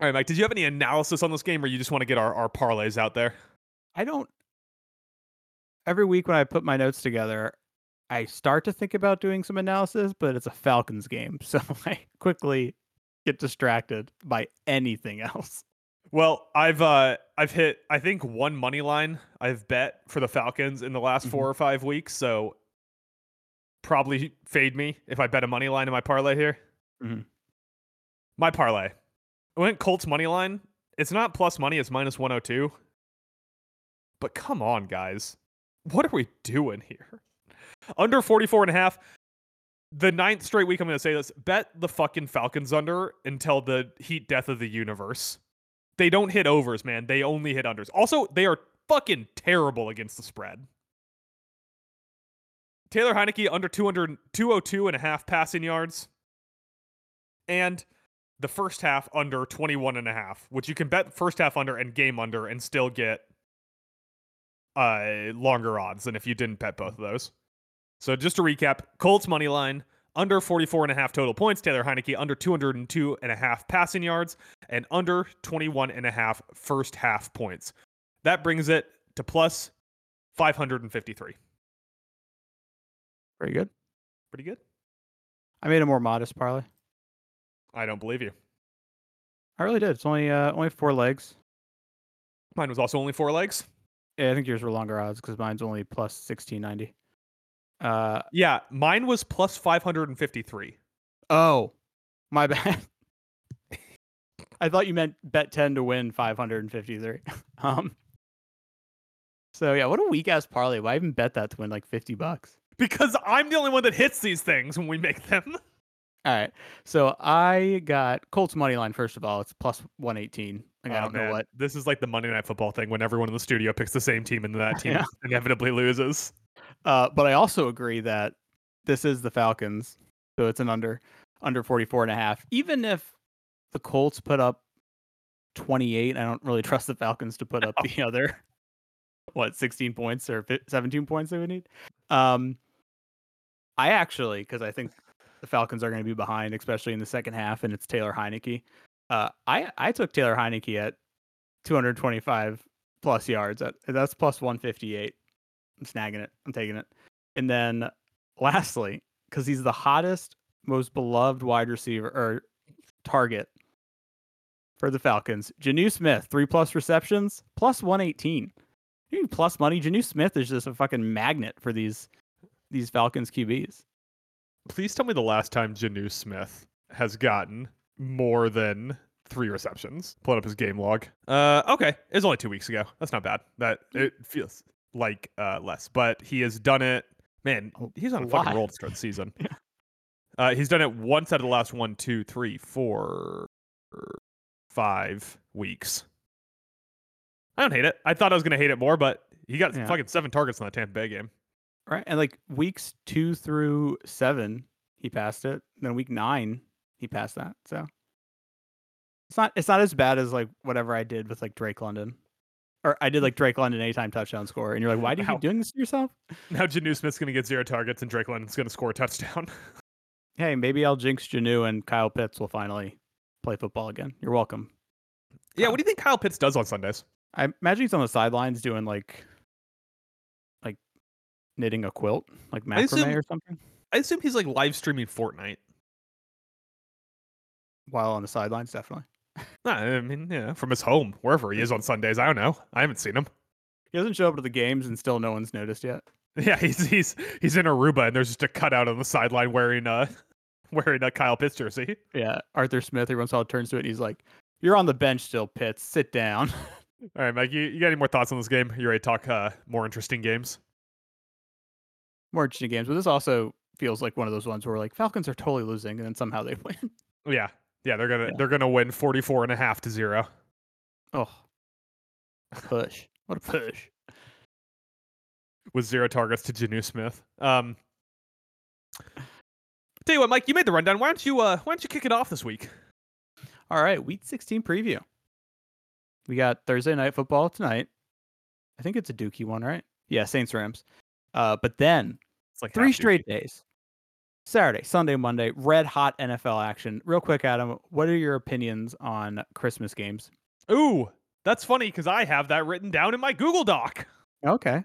All right, Mike, did you have any analysis on this game, or you just want to get our parlays out there? I don't. Every week when I put my notes together, I start to think about doing some analysis, but it's a Falcons game, so I quickly get distracted by anything else. Well, I've hit, I think, one money line I've bet for the Falcons in the last 4 or 5 weeks, so probably fade me if I bet a money line in my parlay here. Mm-hmm. My parlay. I went Colts money line. It's not plus money, it's minus 102. But come on, guys. What are we doing here? Under 44.5. The 9th straight week I'm going to say this. Bet the fucking Falcons under until the heat death of the universe. They don't hit overs, man. They only hit unders. Also, they are fucking terrible against the spread. Taylor Heinicke under 202.5 passing yards. And the first half under 21.5, which you can bet first half under and game under and still get longer odds than if you didn't bet both of those. So just to recap, Colts money line, under 44.5 total points. Taylor Heinicke under 202.5 passing yards and under 21.5 first half points. That brings it to plus 553. Pretty good. Pretty good. I made a more modest parlay. I don't believe you. I really did. It's only 4 legs. Mine was also only 4 legs. Yeah, I think yours were longer odds because mine's only plus 1690. Yeah, mine was plus 553. Oh, my bad. I thought you meant bet 10 to win 553. So yeah, what a weak ass parlay. Why even bet that to win like $50? Because I'm the only one that hits these things when we make them. All right. So I got Colts money line. First of all, it's plus 118. Like, I don't know what this is like the Monday Night Football thing when everyone in the studio picks the same team and that team inevitably loses. But I also agree that this is the Falcons. So it's an under 44.5. Even if the Colts put up 28, I don't really trust the Falcons to put up the other, 16 points or 17 points they would need. I actually, because I think the Falcons are going to be behind, especially in the second half, and it's Taylor Heinicke. I took Taylor Heinicke at 225 plus yards. That's plus 158. I'm snagging it. I'm taking it. And then lastly, because he's the hottest, most beloved wide receiver or target for the Falcons, Geno Smith, 3+ receptions, plus 118. You need plus money. Geno Smith is just a fucking magnet for these Falcons QBs. Please tell me the last time Geno Smith has gotten more than 3 receptions. Pulling up his game log. Okay. It was only 2 weeks ago. That's not bad. That it feels like less, but he has done it. Man, he's on a fucking roll to start the season. Yeah. He's done it once out of the last 5 weeks. I don't hate it. I thought I was going to hate it more, but he got fucking 7 targets in that Tampa Bay game. Right, and like weeks 2 through 7, he passed it. And then week 9, he passed that. So it's not as bad as like whatever I did with like Drake London, or I did like Drake London anytime touchdown score. And you're like, why do you keep doing this to yourself? Now Geno Smith's gonna get 0 targets, and Drake London's gonna score a touchdown. Hey, maybe I'll jinx Geno, and Kyle Pitts will finally play football again. You're welcome. Yeah, what do you think Kyle Pitts does on Sundays? I imagine he's on the sidelines doing like knitting a quilt, like macrame or something. I assume he's like live streaming Fortnite while on the sidelines, definitely. No, I mean, yeah, from his home, wherever he is on Sundays. I don't know. I haven't seen him. He doesn't show up to the games, and still no one's noticed yet. Yeah, he's in Aruba, and there's just a cutout on the sideline wearing a Kyle Pitts jersey. Yeah, Arthur Smith. Everyone saw it, turns to it, and he's like, "You're on the bench still, Pitts. Sit down." All right, Mike, you got any more thoughts on this game? You ready to talk more interesting games? More interesting games, but this also feels like one of those ones where like Falcons are totally losing, and then somehow they win. Yeah, they're gonna win 44.5-0. Oh, push! What a push! With 0 targets to Geno Smith. Tell you what, Mike, you made the rundown. Why don't you kick it off this week? All right, Week 16 preview. We got Thursday Night Football tonight. I think it's a Dookie one, right? Yeah, Saints Rams. But then it's like 3 straight days. Saturday, Sunday, Monday, red hot NFL action. Real quick, Adam, what are your opinions on Christmas games? Ooh, that's funny because I have that written down in my Google Doc. Okay.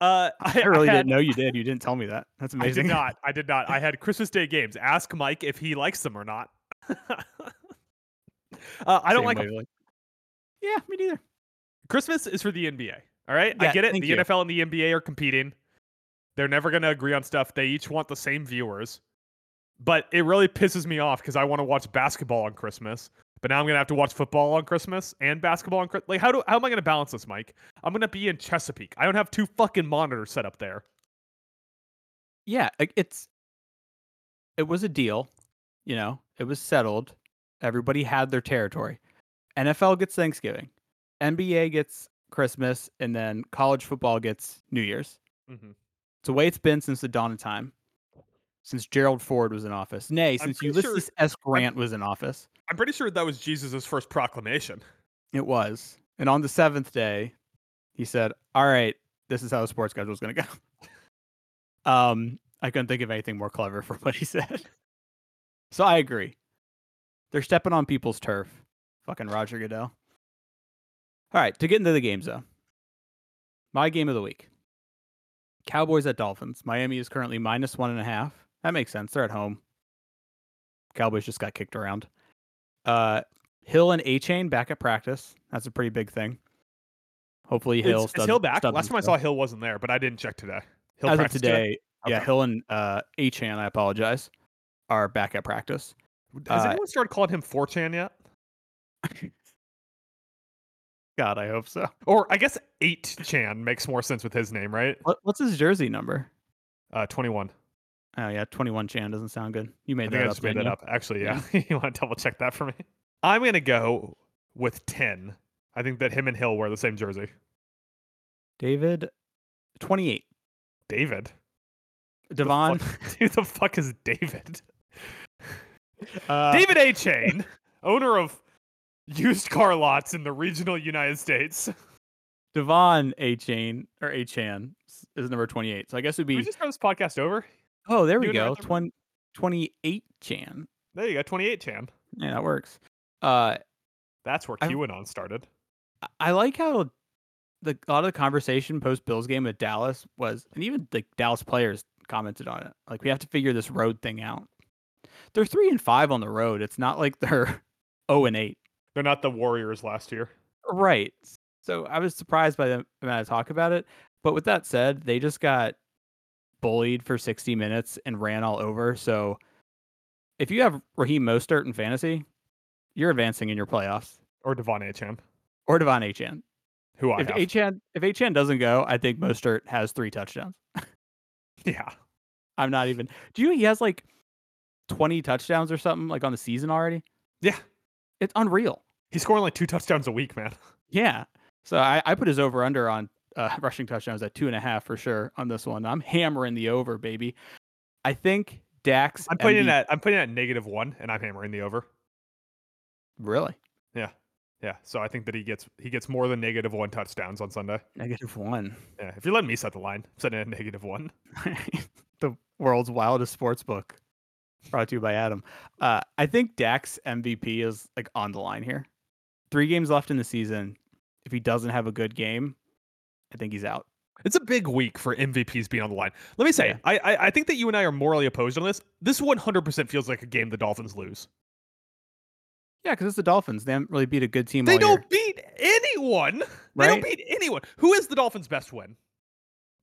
I didn't know you did. You didn't tell me that. That's amazing. I did not. I had Christmas Day games. Ask Mike if he likes them or not. I don't like them. Really. Yeah, me neither. Christmas is for the NBA. All right. Yeah, I get it. The NFL and the NBA are competing. They're never going to agree on stuff. They each want the same viewers. But it really pisses me off because I want to watch basketball on Christmas. But now I'm going to have to watch football on Christmas and basketball on Christmas. Like, how am I going to balance this, Mike? I'm going to be in Chesapeake. I don't have two fucking monitors set up there. Yeah, it was a deal. You know, it was settled. Everybody had their territory. NFL gets Thanksgiving. NBA gets Christmas. And then college football gets New Year's. Mm-hmm. It's the way it's been since the dawn of time, since Gerald Ford was in office. Nay, since Ulysses S. Grant was in office. I'm pretty sure that was Jesus's first proclamation. It was. And on the seventh day, he said, all right, this is how the sports schedule is going to go. I couldn't think of anything more clever for what he said. So I agree. They're stepping on people's turf. Fucking Roger Goodell. All right, to get into the games, though. My game of the week. Cowboys at Dolphins. Miami is currently -1.5. That makes sense. They're at home. Cowboys just got kicked around. Hill and Achane back at practice. That's a pretty big thing. Hopefully Hill. Is Hill back? Last time I saw Hill wasn't there, but I didn't check today. Hill as of today, yeah, okay. Hill and Achane, I apologize, are back at practice. Has anyone started calling him 4chan yet? God, I hope so. Or I guess 8chan makes more sense with his name, right? What's his jersey number? 21. Oh, yeah. 21chan doesn't sound good. You made that up. I just made that up. Actually, yeah. You want to double check that for me? I'm going to go with 10. I think that him and Hill wear the same jersey. David, 28. David? Devon? Who the fuck is David? David Achane, owner of used car lots in the regional United States. Devon Achane or Achan is number 28. So I guess it'd be. Can we just throw this podcast over? Oh, there we go. 28chan. There you go. 28chan. Yeah, that works. That's where QAnon started. I like how a lot of the conversation post Bills game with Dallas was, and even the Dallas players commented on it. Like, we have to figure this road thing out. They're 3-5 on the road. It's not like they're 0-8. They're not the Warriors last year. Right. So I was surprised by the amount of talk about it. But with that said, they just got bullied for 60 minutes and ran all over. So if you have Raheem Mostert in fantasy, you're advancing in your playoffs. Or Devon Achane. Who I have. If Achane doesn't go, I think Mostert has 3 touchdowns. Yeah. I'm not even. Do you know he has like 20 touchdowns or something like on the season already? Yeah. It's unreal. He's scoring like 2 touchdowns a week, man. Yeah. So I put his over-under on rushing touchdowns at 2.5 for sure on this one. I'm hammering the over, baby. I think Dax... I'm putting it at -1, and I'm hammering the over. Really? Yeah. Yeah. So I think that he gets more than -1 touchdowns on Sunday. -1. Yeah. If you're letting me set the line, I'm setting it at -1. The world's wildest sports book. Brought to you by Adam. I think Dak's MVP is like on the line here. 3 games left in the season. If he doesn't have a good game, I think he's out. It's a big week for MVPs being on the line. Let me say, yeah. I think that you and I are morally opposed on this. This 100% feels like a game the Dolphins lose. Yeah, because it's the Dolphins. They haven't really beat a good team. They don't beat anyone. Right? They don't beat anyone. Who is the Dolphins' best win?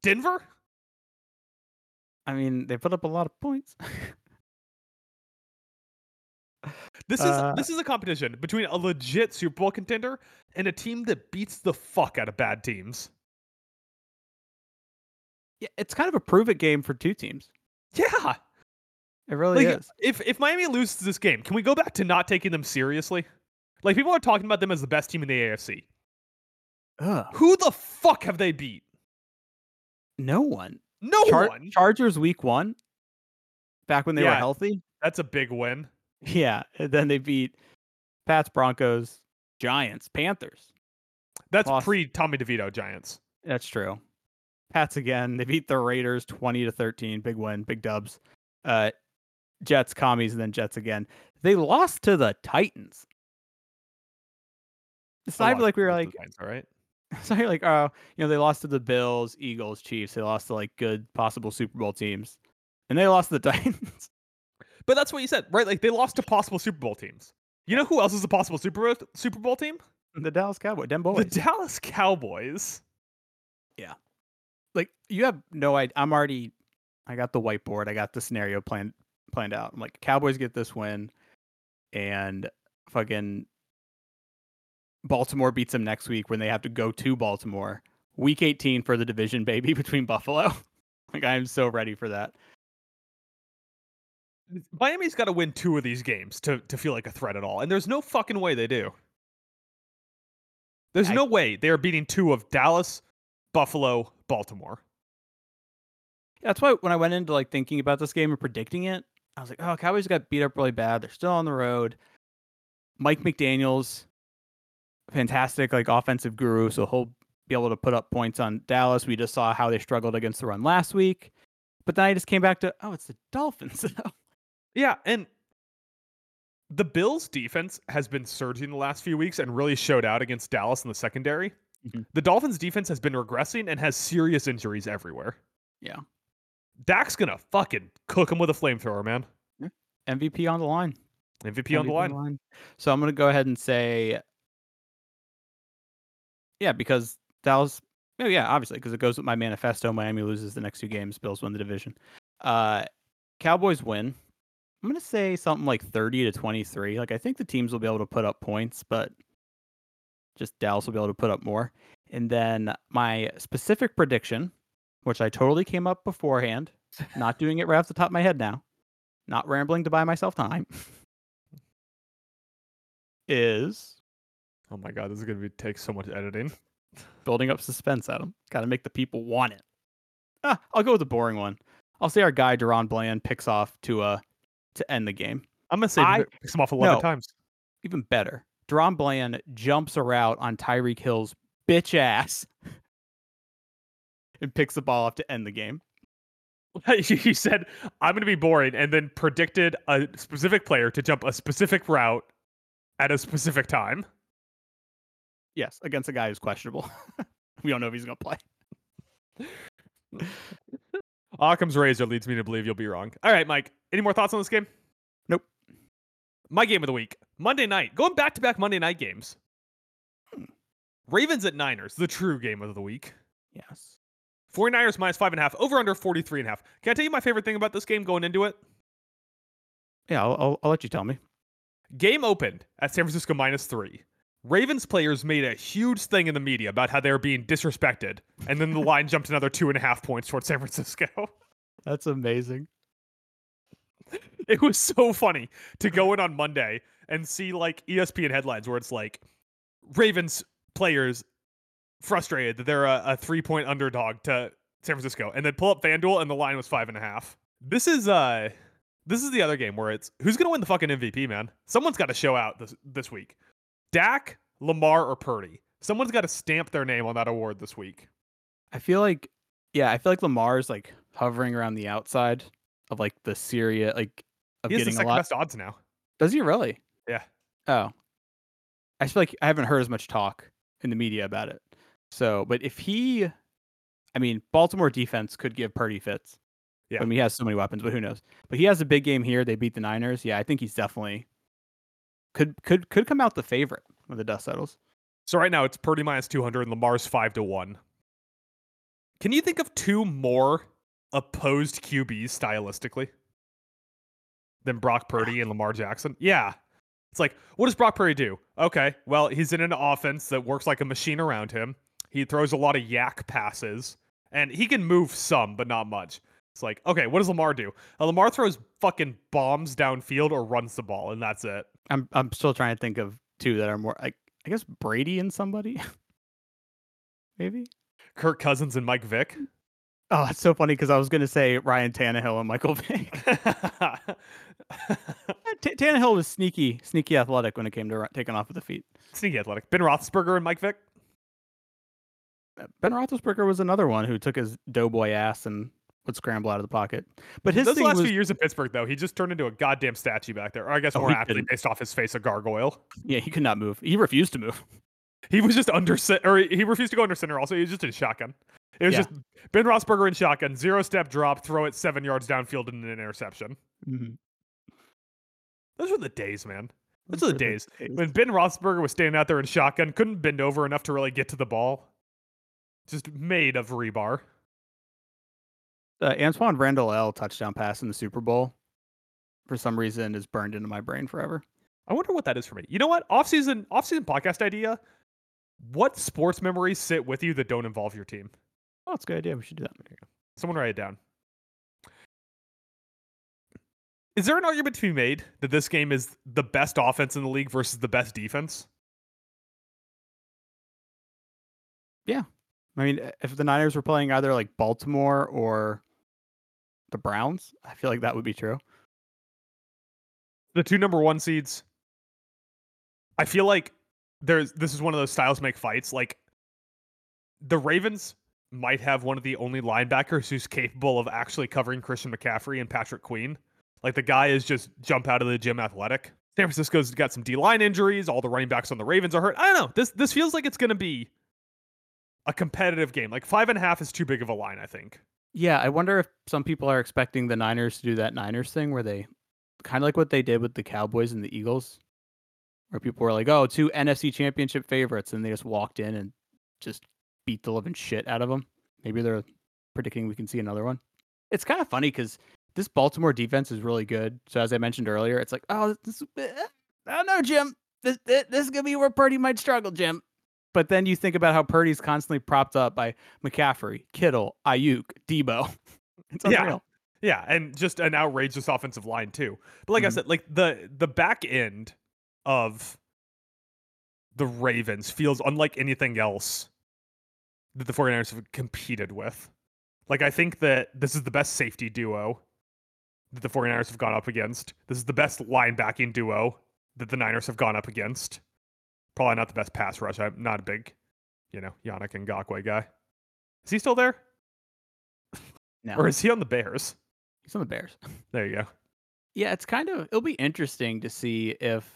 Denver? I mean, they put up a lot of points. This is a competition between a legit Super Bowl contender and a team that beats the fuck out of bad teams. Yeah, it's kind of a prove-it game for 2 teams. Yeah. It really is. If Miami loses this game, can we go back to not taking them seriously? Like, people are talking about them as the best team in the AFC. Who the fuck have they beat? No one. No one. Chargers week 1, back when they were healthy. That's a big win. Yeah, and then they beat Pats, Broncos, Giants, Panthers. That's pre-Tommy DeVito Giants. That's true. Pats again. They beat the Raiders 20-13. Big win, big dubs. Jets, commies, and then Jets again. They lost to the Titans. It's not like we were like, all right. So you're like, oh, you know, they lost to the Bills, Eagles, Chiefs. They lost to like good possible Super Bowl teams, and they lost to the Titans. But that's what you said, right? Like they lost to possible Super Bowl teams. You know who else is a possible Super Bowl team? The Dallas Cowboys. The Dallas Cowboys. Yeah. Like you have no idea. I got the whiteboard. I got the scenario planned out. I'm like, Cowboys get this win, and fucking Baltimore beats them next week when they have to go to Baltimore. Week 18 for the division, baby, between Buffalo. Like, I am so ready for that. Miami's got to win two of these games to feel like a threat at all. And there's no fucking way they do. There's no way they are beating two of Dallas, Buffalo, Baltimore. That's why when I went into like thinking about this game and predicting it, I was like, oh, Cowboys got beat up really bad. They're still on the road. Mike McDaniels, fantastic like offensive guru, so he'll be able to put up points on Dallas. We just saw how they struggled against the run last week. But then I just came back to, oh, it's the Dolphins. Yeah, and the Bills defense has been surging the last few weeks and really showed out against Dallas in the secondary. Mm-hmm. The Dolphins defense has been regressing and has serious injuries everywhere. Yeah. Dak's gonna fucking cook him with a flamethrower, man. Yeah. MVP on the line. MVP on the line. So I'm gonna go ahead and say, yeah, because Dallas, oh yeah, obviously, because it goes with my manifesto. Miami loses the next two games. Bills win the division. Cowboys win. I'm going to say something like 30-23. Like, I think the teams will be able to put up points, but just Dallas will be able to put up more. And then my specific prediction, which I totally came up beforehand, not doing it right off the top of my head now, not rambling to buy myself time, is... Oh my God, this is going to take so much editing. Building up suspense, Adam. Got to make the people want it. Ah, I'll go with the boring one. I'll say our guy, Deron Bland, picks off to end the game. I'm going to say picks him off 11 times. Even better. Deron Bland jumps a route on Tyreek Hill's bitch ass and picks the ball off to end the game. You said, I'm going to be boring, and then predicted a specific player to jump a specific route at a specific time. Yes, against a guy who's questionable. We don't know if he's going to play. Occam's razor leads me to believe you'll be wrong. All right, Mike, any more thoughts on this game? Nope. My game of the week, Monday night. Going back-to-back Monday night games. Ravens at Niners, the true game of the week. Yes. 49ers -5.5, over under 43.5. Can I tell you my favorite thing about this game going into it? Yeah, I'll let you tell me. Game opened at San Francisco -3. Ravens players made a huge thing in the media about how they were being disrespected, and then the line jumped another 2.5 points towards San Francisco. That's amazing. It was so funny to go in on Monday and see like ESPN headlines where it's like Ravens players frustrated that they're a 3-point underdog to San Francisco, and then pull up FanDuel and the line was 5.5. This is the other game where it's who's gonna win the fucking MVP, man? Someone's got to show out this week. Dak, Lamar, or Purdy. Someone's got to stamp their name on that award this week. I feel like Lamar's like hovering around the outside of like the Syria, like of he has getting the second best odds now. Does he really? Yeah. Oh, I feel like I haven't heard as much talk in the media about it. So, but Baltimore defense could give Purdy fits. Yeah. I mean, he has so many weapons, but who knows? But he has a big game here. They beat the Niners. Yeah, I think he's definitely. Could come out the favorite when the dust settles. So right now it's Purdy -200 and Lamar's 5-1. Can you think of two more opposed QBs stylistically than Brock Purdy and Lamar Jackson? Yeah. It's like, what does Brock Purdy do? Okay, well, he's in an offense that works like a machine around him. He throws a lot of yak passes, and he can move some, but not much. It's like, okay, what does Lamar do? Lamar throws fucking bombs downfield or runs the ball, and that's it. I'm still trying to think of two that are more, I guess Brady and somebody, maybe Kirk Cousins and Mike Vick. Oh, it's so funny because I was going to say Ryan Tannehill and Michael Vick. Tannehill was sneaky athletic when it came to taking off with the feet. Sneaky athletic. Ben Roethlisberger and Mike Vick. Ben Roethlisberger was another one who took his doughboy ass and would scramble out of the pocket. But his thing last few years at Pittsburgh, though, he just turned into a goddamn statue back there. Or I guess more aptly based off his face, a gargoyle. Yeah, he could not move. He refused to move. He was just under center, or he refused to go under center. Also, he was just in shotgun. It was just Ben Roethlisberger in shotgun, zero step drop, throw it 7 yards downfield and an interception. Mm-hmm. Those were the days, man. Those are the days when Ben Roethlisberger was standing out there in shotgun, couldn't bend over enough to really get to the ball. Just made of rebar. Antoine Randall L touchdown pass in the Super Bowl, for some reason, is burned into my brain forever. I wonder what that is for me. You know what? Off-season podcast idea. What sports memories sit with you that don't involve your team? Oh, that's a good idea. We should do that. Someone write it down. Is there an argument to be made that this game is the best offense in the league versus the best defense? Yeah. I mean, if the Niners were playing either like Baltimore or the Browns, I feel like that would be true. The two number 1 seeds, I feel like this is one of those styles make fights. Like, the Ravens might have one of the only linebackers who's capable of actually covering Christian McCaffrey and Patrick Queen. Like, the guy is just jump out of the gym athletic. San Francisco's got some D-line injuries. All the running backs on the Ravens are hurt. I don't know. This feels like it's going to be a competitive game. Like, 5.5 is too big of a line, I think. Yeah, I wonder if some people are expecting the Niners to do that Niners thing where they kind of like what they did with the Cowboys and the Eagles, where people were like, oh, two NFC championship favorites, and they just walked in and just beat the living shit out of them. Maybe they're predicting we can see another one. It's kind of funny because this Baltimore defense is really good. So as I mentioned earlier, it's like, oh, I don't know, Jim. This is going to be where Purdy might struggle, Jim. But then you think about how Purdy's constantly propped up by McCaffrey, Kittle, Ayuk, Debo. It's unreal. Yeah, and just an outrageous offensive line, too. But like I said, like the back end of the Ravens feels unlike anything else that the 49ers have competed with. Like, I think that this is the best safety duo that the 49ers have gone up against. This is the best linebacking duo that the Niners have gone up against. Probably not the best pass rush. I'm not a big, Yannick Ngakoue guy. Is he still there? No. Or is he on the Bears? He's on the Bears. There you go. Yeah, it's kind of, it'll be interesting to see if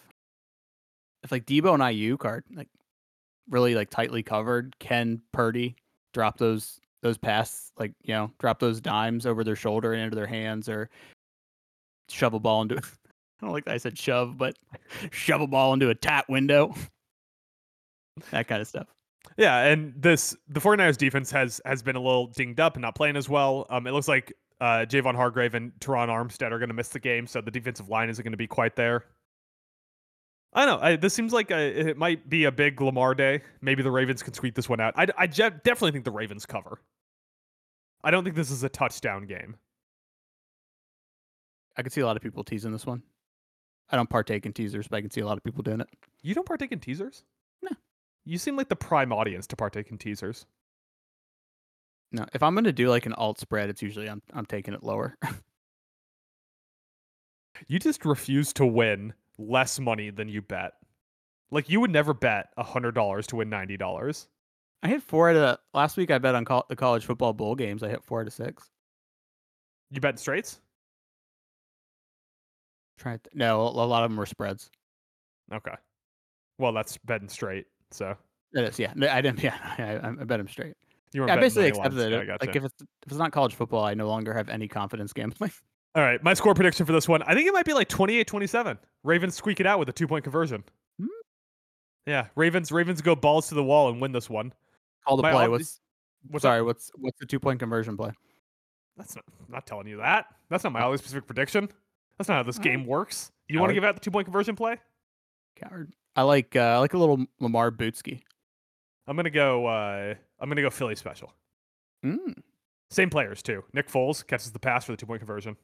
like Debo and Ayuk are like really like tightly covered. Can Purdy drop those passes, like, drop those dimes over their shoulder and into their hands, or shove a ball into, I don't like that I said shove, but shove a ball into a tight window. That kind of stuff. Yeah, and the 49ers defense has been a little dinged up and not playing as well. It looks like Javon Hargrave and Teron Armstead are going to miss the game, so the defensive line isn't going to be quite there. I don't know. This seems like it might be a big Lamar day. Maybe the Ravens can squeak this one out. I definitely think the Ravens cover. I don't think this is a touchdown game. I could see a lot of people teasing this one. I don't partake in teasers, but I can see a lot of people doing it. You don't partake in teasers? No. You seem like the prime audience to partake in teasers. No, if I'm going to do like an alt spread, it's usually I'm taking it lower. You just refuse to win less money than you bet. Like, you would never bet $100 to win $90. I hit four out of last week. I bet on the college football bowl games. I hit 4 out of 6. You bet straights? No, a lot of them were spreads. Okay. Well, that's betting straight. So it is, yeah. I didn't. Yeah, I bet him straight. I basically accepted it. Yeah, gotcha. Like, if it's not college football, I no longer have any confidence gambling. All right, my score prediction for this one, I think it might be like 28-27. Ravens squeak it out with a 2-point conversion. Mm-hmm. Yeah, Ravens go balls to the wall and win this one. Call the play. What's the 2-point conversion play? That's not. I'm not telling you that. That's not my only specific prediction. That's not how this game works. You want to give out the 2-point conversion play? Coward. I like a little Lamar Bootsky. I'm gonna go Philly special. Mm. Same players too. Nick Foles catches the pass for the 2-point conversion.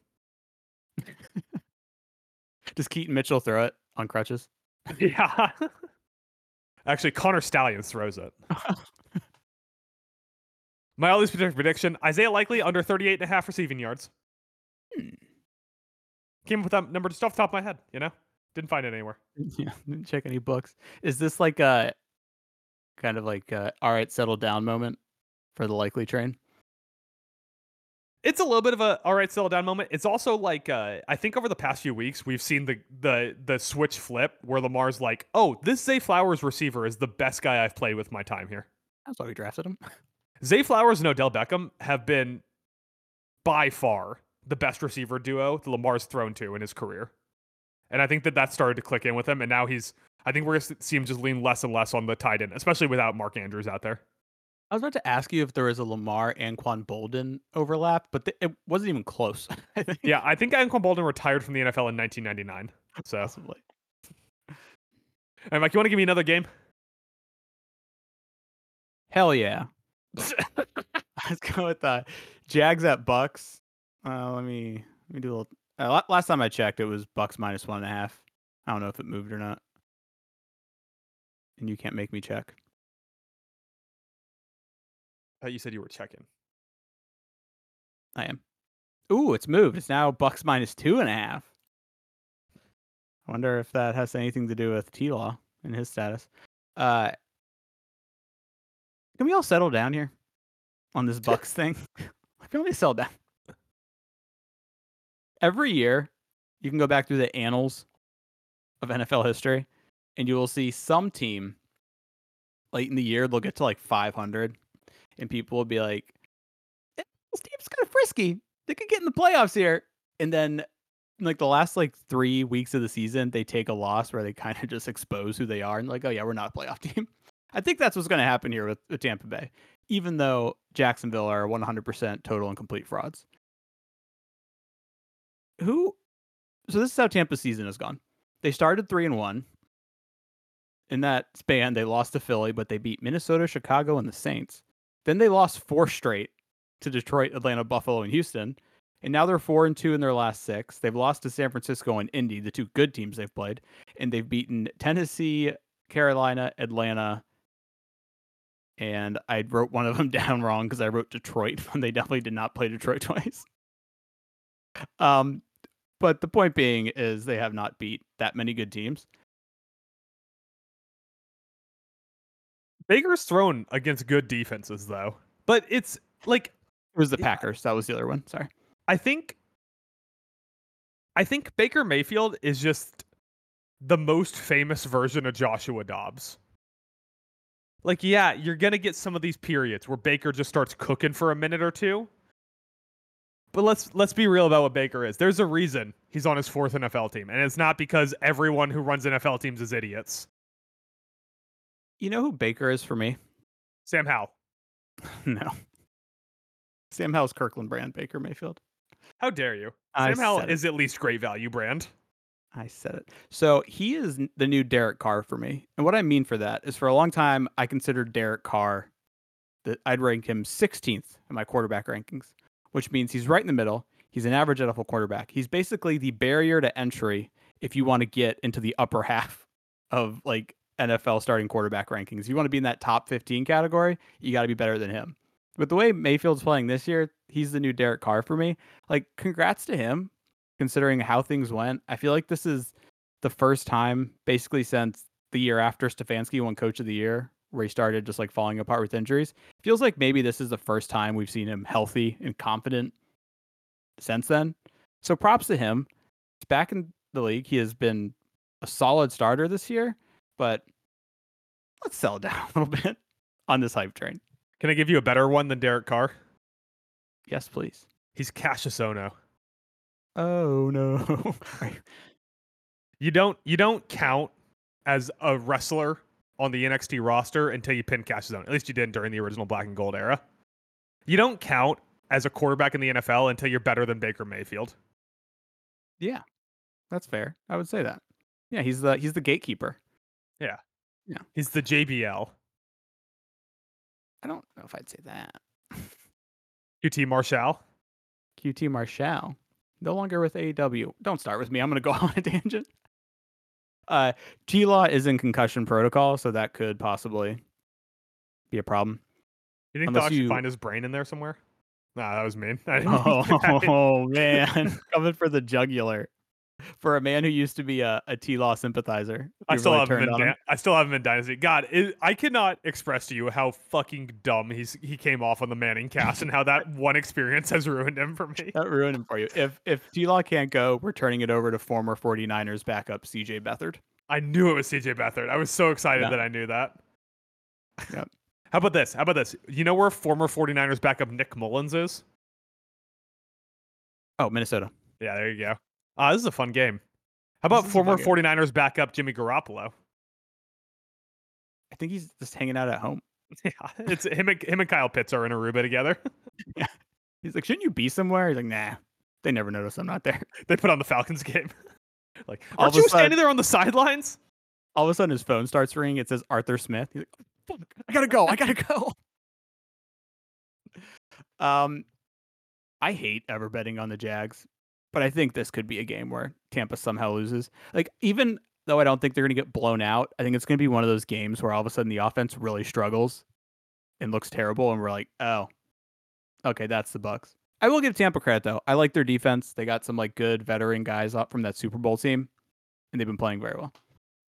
Does Keaton Mitchell throw it on crutches? Yeah. Actually, Connor Stallions throws it. My all-these prediction: Isaiah Likely under 38.5 receiving yards. Hmm. Came up with that number just off the top of my head. Didn't find it anywhere. Yeah, didn't check any books. Is this like a kind of like a, all right, settle down moment for the Likely train? It's a little bit of a all right, settle down moment. It's also like I think over the past few weeks we've seen the switch flip where Lamar's like, oh, this Zay Flowers receiver is the best guy I've played with my time here. That's why we drafted him. Zay Flowers and Odell Beckham have been by far the best receiver duo that Lamar's thrown to in his career, and I think that started to click in with him, and now I think we're going to see him just lean less and less on the tight end, especially without Mark Andrews out there. I was about to ask you if there was a Lamar and Anquan Bolden overlap, but it wasn't even close. Yeah, I think Anquan Bolden retired from the NFL in 1999. So. Possibly. All right, Mike, you want to give me another game? Hell yeah. Let's go with Jags at Bucks. Let me do a little. Last time I checked, it was Bucks minus 1.5. I don't know if it moved or not. And you can't make me check. You said you were checking. I am. Ooh, it's moved. It's now Bucks minus 2.5. I wonder if that has anything to do with T-Law and his status. Can we all settle down here on this Bucks thing? Can we settle down? Every year, you can go back through the annals of NFL history, and you will see some team late in the year, they'll get to like 500. And people will be like, this team's kind of frisky. They could get in the playoffs here. And then like the last 3 weeks of the season, they take a loss where they kind of just expose who they are. And like, oh yeah, we're not a playoff team. I think that's what's going to happen here with Tampa Bay, even though Jacksonville are 100% total and complete frauds. So this is how Tampa's season has gone. They started 3-1. In that span, they lost to Philly, but they beat Minnesota, Chicago, and the Saints. Then they lost 4 straight to Detroit, Atlanta, Buffalo, and Houston. And now they're 4-2 in their last 6. They've lost to San Francisco and Indy, the two good teams they've played. And they've beaten Tennessee, Carolina, Atlanta. And I wrote one of them down wrong because I wrote Detroit when they definitely did not play Detroit twice. But the point being is they have not beat that many good teams. Baker's thrown against good defenses, though. But it's like... It was the Packers. That was the other one. Sorry. I think Baker Mayfield is just the most famous version of Joshua Dobbs. Like, yeah, you're going to get some of these periods where Baker just starts cooking for a minute or two. But let's be real about what Baker is. There's a reason he's on his 4th NFL team. And it's not because everyone who runs NFL teams is idiots. You know who Baker is for me? Sam Howell. No. Sam Howell's Kirkland brand, Baker Mayfield. How dare you? Sam Howell is at least great value brand. I said it. So he is the new Derek Carr for me. And what I mean for that is for a long time, I considered Derek Carr that I'd rank him 16th in my quarterback rankings, which means he's right in the middle. He's an average NFL quarterback. He's basically the barrier to entry if you want to get into the upper half of NFL starting quarterback rankings. If you want to be in that top 15 category, you got to be better than him. But the way Mayfield's playing this year, he's the new Derek Carr for me. Congrats to him, considering how things went. I feel like this is the first time, basically since the year after Stefanski won Coach of the Year, where he started just falling apart with injuries. Feels like maybe this is the first time we've seen him healthy and confident since then. So props to him. He's back in the league. He has been a solid starter this year, but let's settle down a little bit on this hype train. Can I give you a better one than Derek Carr? Yes, please. He's Cassius Ohno. Oh no. You don't count as a wrestler on the NXT roster until you pin Cassius Ohno. At least you didn't during the original Black and Gold era. You don't count as a quarterback in the NFL until you're better than Baker Mayfield. Yeah, that's fair. I would say that. Yeah, he's the gatekeeper. Yeah. Yeah. He's the JBL. I don't know if I'd say that. QT Marshall. QT Marshall. No longer with AEW. Don't start with me. I'm going to go on a tangent. T-Law is in concussion protocol, so that could possibly be a problem. You think Unless Doc should find his brain in there somewhere? Nah, that was mean. I didn't mean that. Man. Coming for the jugular. for a man who used to be a T-Law sympathizer. I still haven't been Dynasty. God, I cannot express to you how fucking dumb he came off on the Manning cast and how that one experience has ruined him for me. That ruined him for you. If T-Law can't go, we're turning it over to former 49ers backup CJ Beathard. I knew it was CJ Beathard. I was so excited that I knew that. Yep. How about this? You know where former 49ers backup Nick Mullins is? Oh, Minnesota. Yeah, there you go. This is a fun game. How about former 49ers backup Jimmy Garoppolo? I think he's just hanging out at home. Yeah, it's him and Kyle Pitts are in Aruba together. Yeah. He's like, shouldn't you be somewhere? He's like, nah, they never notice I'm not there. They put on the Falcons game. Like, aren't you standing there on the sidelines? All of a sudden, his phone starts ringing. It says Arthur Smith. He's like, I gotta go. I hate ever betting on the Jags, but I think this could be a game where Tampa somehow loses. Like, even though I don't think they're going to get blown out, I think it's going to be one of those games where all of a sudden the offense really struggles and looks terrible, and we're like, oh, okay, that's the Bucks. I will give Tampa credit, though. I like their defense. They got some like good veteran guys up from that Super Bowl team, and they've been playing very well.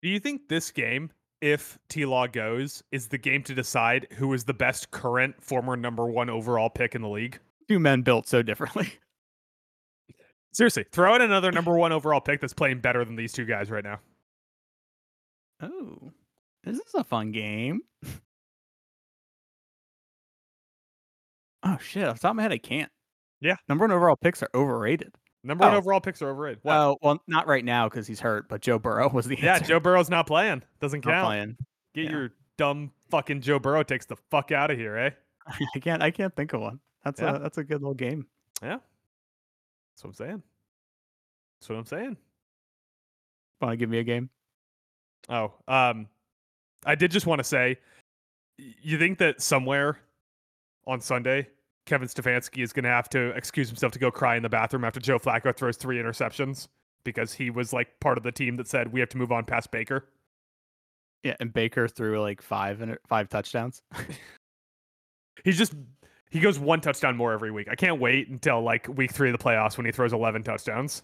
Do you think this game, if T-Law goes, is the game to decide who is the best current former number one overall pick in the league? Two men built so differently. Seriously, throw in another number one overall pick that's playing better than these two guys right now. Oh, this is a fun game. Oh, shit. Off the top of my head, I can't. Yeah. Number one overall picks are overrated. Number one overall picks are overrated. Wow. Well, not right now because he's hurt, but Joe Burrow was the answer. Yeah, Joe Burrow's not playing. Doesn't count. Not playing. Get your dumb fucking Joe Burrow takes the fuck out of here, eh? I can't think of one. That's a good little game. Yeah. That's what I'm saying. Want to give me a game? Oh, I did just want to say, you think that somewhere on Sunday, Kevin Stefanski is going to have to excuse himself to go cry in the bathroom after Joe Flacco throws 3 interceptions because he was like part of the team that said we have to move on past Baker. Yeah, and Baker threw like 5 touchdowns. He goes one touchdown more every week. I can't wait until like week 3 of the playoffs when he throws 11 touchdowns.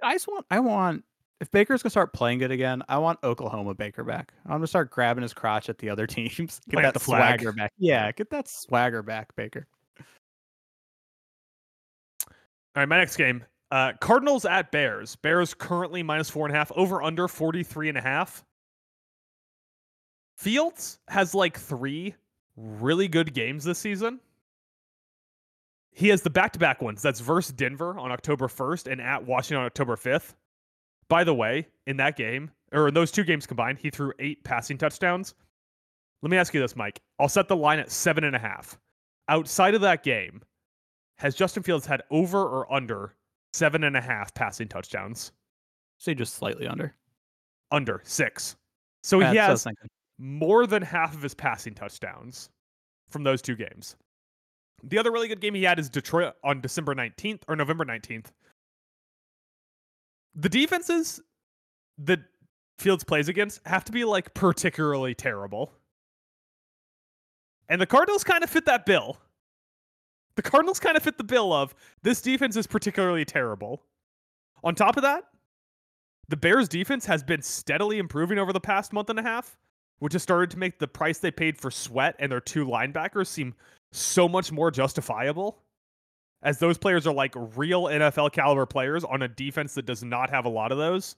I want if Baker's gonna start playing good again, I want Oklahoma Baker back. I'm gonna start grabbing his crotch at the other teams. Get that swagger back. Yeah, get that swagger back, Baker. All right, my next game. Cardinals at Bears. Bears currently -4.5, over under 43.5. Fields has like 3 really good games this season. He has the back-to-back ones. That's versus Denver on October 1st and at Washington on October 5th. By the way, in that game, or in those two games combined, he threw 8 passing touchdowns. Let me ask you this, Mike. I'll set the line at 7.5. Outside of that game, has Justin Fields had over or under 7.5 passing touchdowns? Say just slightly under. Under 6. So he has more than half of his passing touchdowns from those two games. The other really good game he had is Detroit on November 19th. The defenses that Fields plays against have to be like particularly terrible. And the Cardinals kind of fit that bill. The Cardinals kind of fit the bill of this defense is particularly terrible. On top of that, the Bears defense has been steadily improving over the past month and a half, which has started to make the price they paid for Sweat and their 2 linebackers seem so much more justifiable, as those players are like real NFL caliber players on a defense that does not have a lot of those.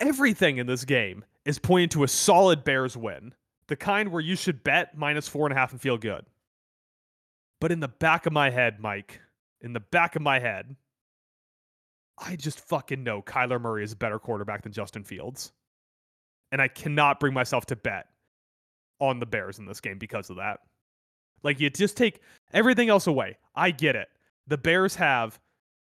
Everything in this game is pointing to a solid Bears win, the kind where you should bet -4.5 and feel good. But in the back of my head, Mike, I just fucking know Kyler Murray is a better quarterback than Justin Fields. And I cannot bring myself to bet on the Bears in this game because of that. Like, you just take everything else away. I get it. The Bears have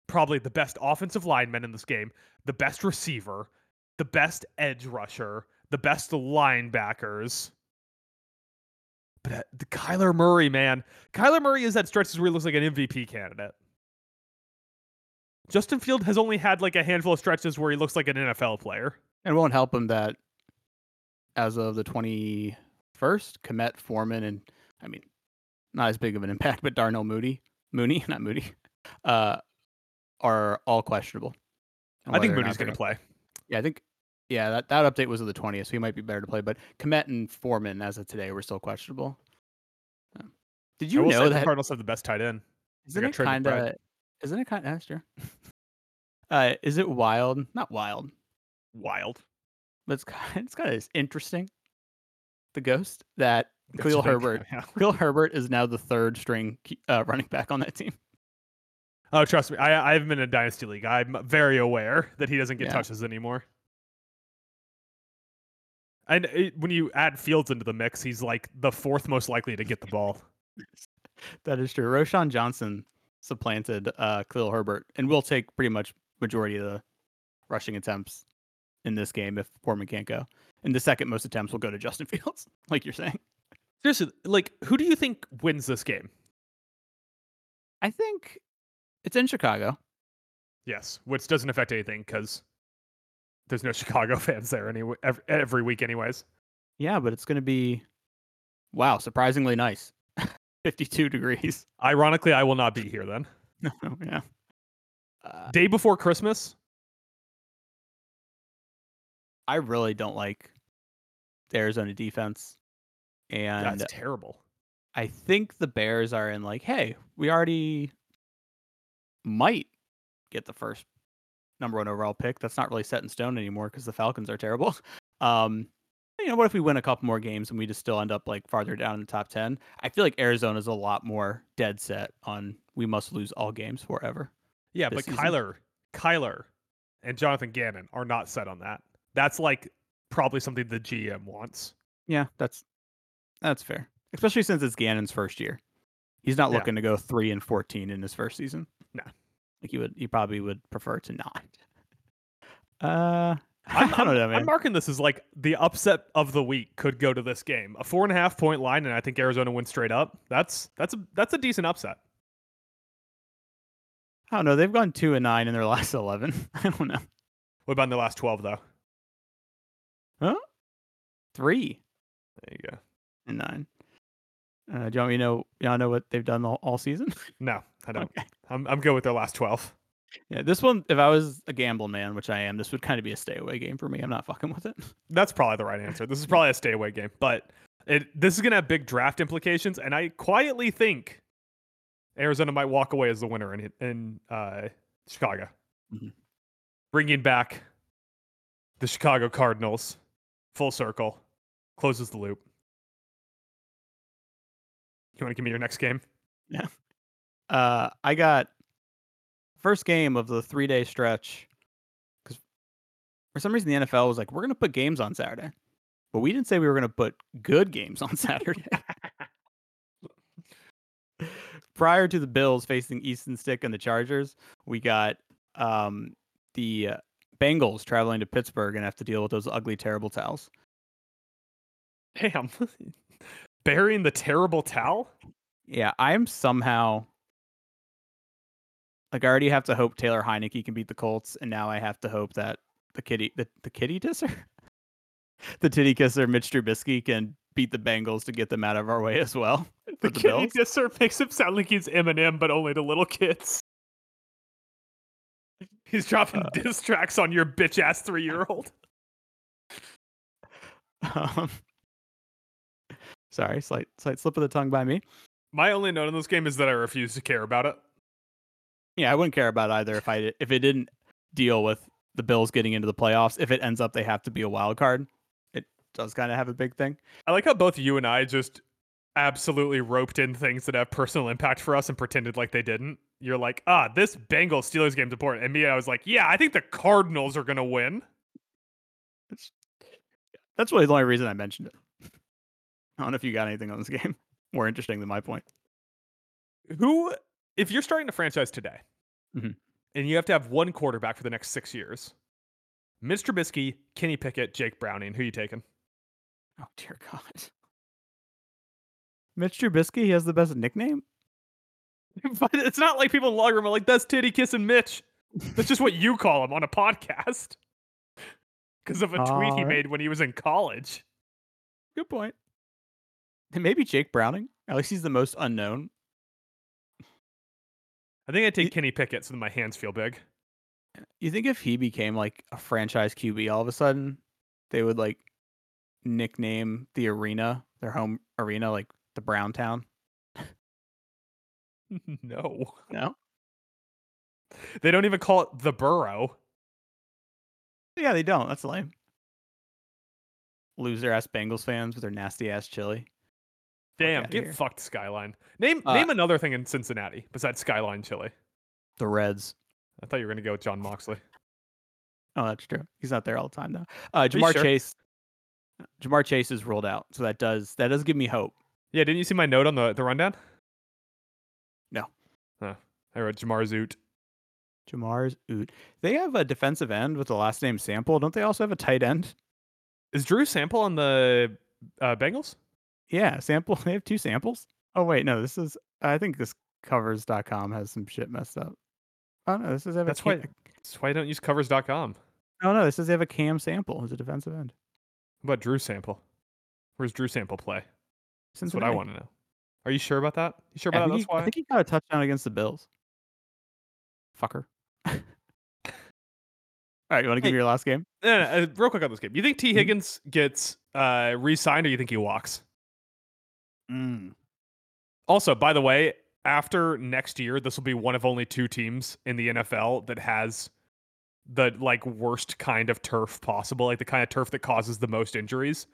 probably the best offensive lineman in this game, the best receiver, the best edge rusher, the best linebackers. But the Kyler Murray, man. Kyler Murray is that stretch where he looks like an MVP candidate. Justin Field has only had like a handful of stretches where he looks like an NFL player. It won't help him that as of the 21st, Komet Foreman, and I mean, not as big of an impact, but Darnell Mooney, are all questionable. I think Mooney's going to play. Yeah, I think. Yeah, that update was of the 20th, so he might be better to play. But Kmet and Foreman, as of today, were still questionable. Did you know that the Cardinals have the best tight end? Isn't it kind of extra? Is it wild? Not wild. Wild. But it's kind of interesting. The ghost that Khalil Herbert is now the third string running back on that team. Oh, trust me. I haven't been in a dynasty league. I'm very aware that he doesn't get touches anymore. And when you add Fields into the mix, he's like the fourth most likely to get the ball. That is true. Roshan Johnson supplanted Khalil Herbert and will take pretty much majority of the rushing attempts in this game if Foreman can't go. And the second most attempts will go to Justin Fields, like you're saying. Seriously, like, who do you think wins this game? I think it's in Chicago. Yes, which doesn't affect anything because there's no Chicago fans there anyway, every week anyways. Yeah, but it's going to be, wow, surprisingly nice. 52 degrees. Ironically, I will not be here then. No, yeah. Day before Christmas. I really don't like the Arizona defense. And that's terrible. I think the Bears are in like, hey, we already might get the first number one overall pick. That's not really set in stone anymore because the Falcons are terrible. What if we win a couple more games and we just still end up like farther down in the top 10? I feel like Arizona's a lot more dead set on we must lose all games forever. Yeah, but season. Kyler and Jonathan Gannon are not set on that. That's like probably something the GM wants. Yeah, that's fair. Especially since it's Gannon's first year. He's not looking to go 3-14 in his first season. No. Like he probably would prefer to not. I don't know, man. I'm marking this as like the upset of the week could go to this game. A 4.5 point line, and I think Arizona wins straight up. That's a decent upset. I don't know. They've gone 2-9 in their last 11. I don't know. What about in the last 12 though? Huh? 3. There you go. And 9. Do you want me to know what they've done all season? No, I don't. Okay. I'm good with their last 12. Yeah, this one, if I was a gamble man, which I am, this would kind of be a stay away game for me. I'm not fucking with it. That's probably the right answer. This is probably a stay away game, but this is going to have big draft implications. And I quietly think Arizona might walk away as the winner in Chicago, bringing back the Chicago Cardinals full circle, closes the loop. You want to give me your next game? Yeah. I got first game of the 3-day stretch because for some reason the NFL was like, we're going to put games on Saturday, but we didn't say we were going to put good games on Saturday. Prior to the Bills facing Easton Stick and the Chargers, we got the Bengals traveling to Pittsburgh and have to deal with those ugly, terrible towels. Damn. Burying the terrible towel? Yeah, I'm somehow like I already have to hope Taylor Heinicke can beat the Colts, and now I have to hope that the titty kisser Mitch Trubisky can beat the Bengals to get them out of our way as well. The kitty kisser makes him sound like he's Eminem, but only to little kids. He's dropping diss tracks on your bitch ass 3-year-old. Sorry, slight slip of the tongue by me. My only note on this game is that I refuse to care about it. Yeah, I wouldn't care about it either if it didn't deal with the Bills getting into the playoffs. If it ends up they have to be a wild card, it does kind of have a big thing. I like how both you and I just absolutely roped in things that have personal impact for us and pretended like they didn't. You're like, this Bengals-Steelers game's important. And me, I was like, yeah, I think the Cardinals are going to win. That's really the only reason I mentioned it. I don't know if you got anything on this game more interesting than my point. If you're starting a franchise today and you have to have one quarterback for the next 6 years, Mitch Trubisky, Kenny Pickett, Jake Browning, who are you taking? Oh, dear God. Mitch Trubisky, he has the best nickname. But it's not like people in the locker room are like, that's Titty Kissing Mitch. That's just what you call him on a podcast because of a tweet he made when he was in college. Good point. And maybe Jake Browning. At least he's the most unknown. I think I'd take Kenny Pickett so that my hands feel big. You think if he became like a franchise QB all of a sudden, they would like nickname the arena, their home arena, like the Brown Town? No. They don't even call it the Burrow. Yeah, they don't. That's lame. Loser ass Bengals fans with their nasty ass chili. Damn, get fucked, Skyline. Name another thing in Cincinnati besides Skyline chili. The Reds. I thought you were going to go with John Moxley. Oh, that's true. He's not there all the time though. Jamar Chase. Jamar Chase is ruled out, so that does give me hope. Yeah, didn't you see my note on the rundown? No. I wrote Jamar Zoot. Jamar's Oot. They have a defensive end with the last name Sample. Don't they also have a tight end? Is Drew Sample on the Bengals? Yeah, Sample. They have two Samples. Oh, wait. No, this is... I think this Covers.com has some shit messed up. Oh, no. This is... That's why I don't use Covers.com. Oh, no. This is they have a Cam Sample as a defensive end. What about Drew Sample? Where's Drew Sample play? That's what I want to know. Are you sure about that? You sure about that? That's why? I think he got a touchdown against the Bills. Fucker. All right, you want to give me your last game? No, real quick on this game. You think T. Higgins gets re-signed, or you think he walks? Also, by the way, after next year, this will be one of only two teams in the NFL that has the like worst kind of turf possible, like the kind of turf that causes the most injuries.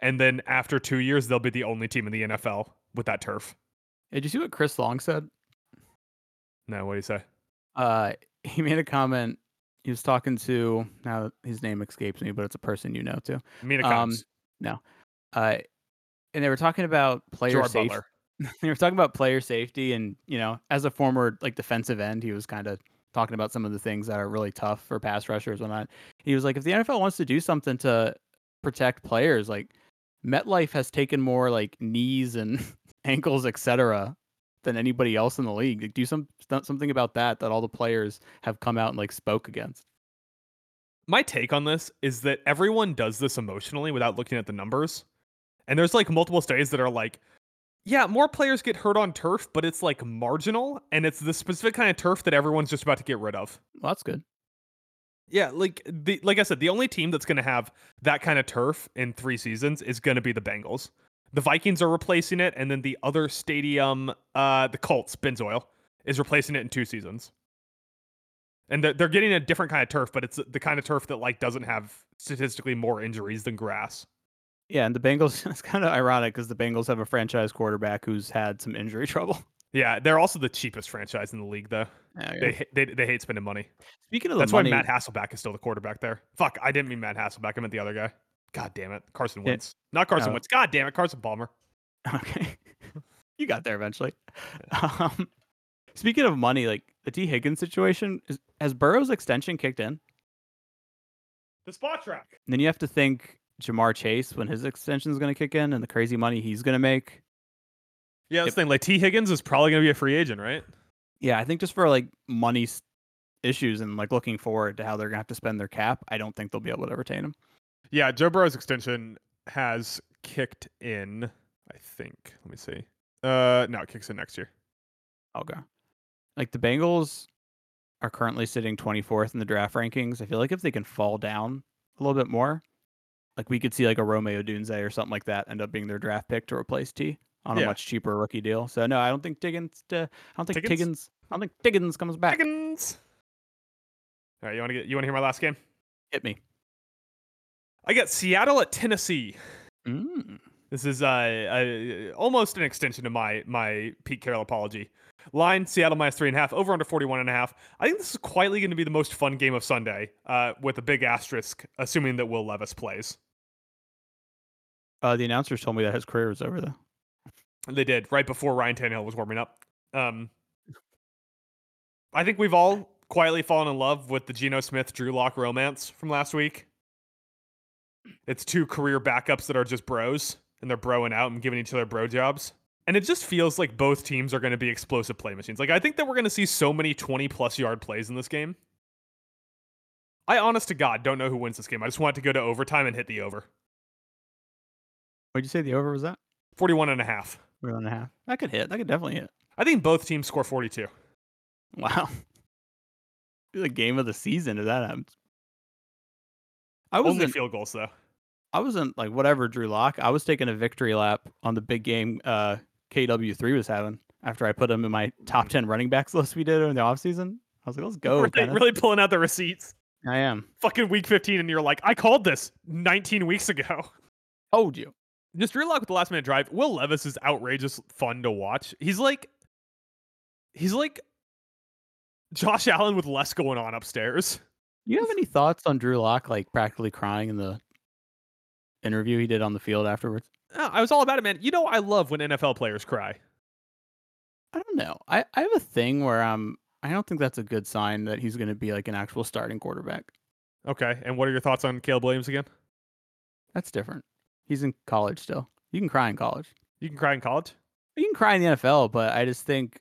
And then after 2 years, they'll be the only team in the NFL with that turf. Hey, did you see what Chris Long said? No, what did he say? He made a comment. He was talking to, now his name escapes me, but it's a person you know too. Mina Combs. No. And they were talking about player safety. They were talking about player safety, and you know, as a former like defensive end, he was kind of talking about some of the things that are really tough for pass rushers and whatnot. He was like, if the NFL wants to do something to protect players, like MetLife has taken more like knees and ankles, etc., than anybody else in the league. Like, do something about that all the players have come out and like spoke against. My take on this is that everyone does this emotionally without looking at the numbers. And there's like multiple studies that are like, yeah, more players get hurt on turf, but it's like marginal. And it's the specific kind of turf that everyone's just about to get rid of. Well, that's good. Yeah. Like I said, the only team that's going to have that kind of turf in 3 seasons is going to be the Bengals. The Vikings are replacing it, and then the other stadium, the Colts, Benzoil, is replacing it in 2 seasons. And they're getting a different kind of turf, but it's the kind of turf that like doesn't have statistically more injuries than grass. Yeah, and the Bengals, it's kind of ironic because the Bengals have a franchise quarterback who's had some injury trouble. Yeah, they're also the cheapest franchise in the league, though. Yeah, they hate spending money. Speaking of the money... That's why Matt Hasselbeck is still the quarterback there. Fuck, I didn't mean Matt Hasselbeck. I meant the other guy. God damn it. Carson Wentz. Not Carson Wentz. God damn it. Carson Palmer. Okay. You got there eventually. Speaking of money, like the T. Higgins situation, has Burrow's extension kicked in? The spot track. And then you have to think Jamar Chase when his extension is going to kick in and the crazy money he's going to make. Yeah, this thing, like T. Higgins is probably going to be a free agent, right? Yeah, I think just for like money issues and like looking forward to how they're going to have to spend their cap, I don't think they'll be able to retain him. Yeah, Joe Burrow's extension has kicked in, I think. Let me see. No, it kicks in next year. Okay. Like, the Bengals are currently sitting 24th in the draft rankings. I feel like if they can fall down a little bit more, like, we could see, like, a Romeo Dunze or something like that end up being their draft pick to replace T on a much cheaper rookie deal. So, no, I don't think Tiggins comes back. Tiggins! All right, you want to hear my last game? Hit me. I got Seattle at Tennessee. This is almost an extension of my Pete Carroll apology. Line, Seattle -3.5, over under 41.5. I think this is quietly going to be the most fun game of Sunday, with a big asterisk, assuming that Will Levis plays. The announcers told me that his career was over, though. They did, right before Ryan Tannehill was warming up. I think we've all quietly fallen in love with the Geno Smith, Drew Locke romance from last week. It's two career backups that are just bros, and they're broing out and giving each other bro jobs. And it just feels like both teams are going to be explosive play machines. Like, I think that we're going to see so many 20-plus yard plays in this game. I, honest to God, don't know who wins this game. I just want it to go to overtime and hit the over. What did you say the over was at? 41.5. 41.5. That could hit. That could definitely hit. I think both teams score 42. Wow. the game of the season if that happens. I wasn't only field goals though. I wasn't like whatever, Drew Locke. I was taking a victory lap on the big game KW3 was having after I put him in my top 10 running backs list we did in the offseason. I was like, let's go. Really pulling out the receipts. I am. Fucking week 15 and you're like, I called this 19 weeks ago. Oh, dude. Just Drew Locke with the last minute drive. Will Levis is outrageous fun to watch. He's like Josh Allen with less going on upstairs. Do you have any thoughts on Drew Locke, like practically crying in the interview he did on the field afterwards? Oh, I was all about it, man. You know, I love when NFL players cry. I don't know. I have a thing where I don't think that's a good sign that he's going to be like an actual starting quarterback. Okay. And what are your thoughts on Caleb Williams again? That's different. He's in college still. You can cry in college. You can cry in college? You can cry in the NFL, but I just think,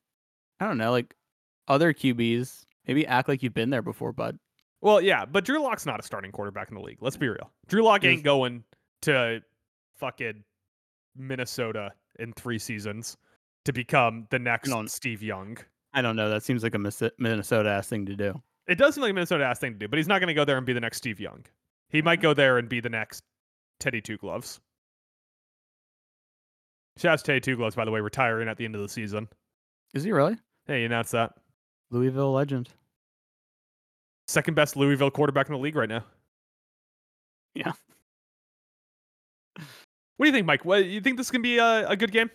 I don't know, like other QBs, maybe act like you've been there before, bud. Well, yeah, but Drew Locke's not a starting quarterback in the league. Let's be real. Drew Locke ain't going to fucking Minnesota in 3 seasons to become the next Steve Young. I don't know. That seems like a Minnesota-ass thing to do. It does seem like a Minnesota-ass thing to do, but he's not going to go there and be the next Steve Young. He might go there and be the next Teddy Two Gloves. Shout out to Teddy Two Gloves, by the way, retiring at the end of the season. Is he really? Hey, you announced that. Louisville legend. Second best Louisville quarterback in the league right now. Yeah. What do you think, Mike? What, you think this can be a good game?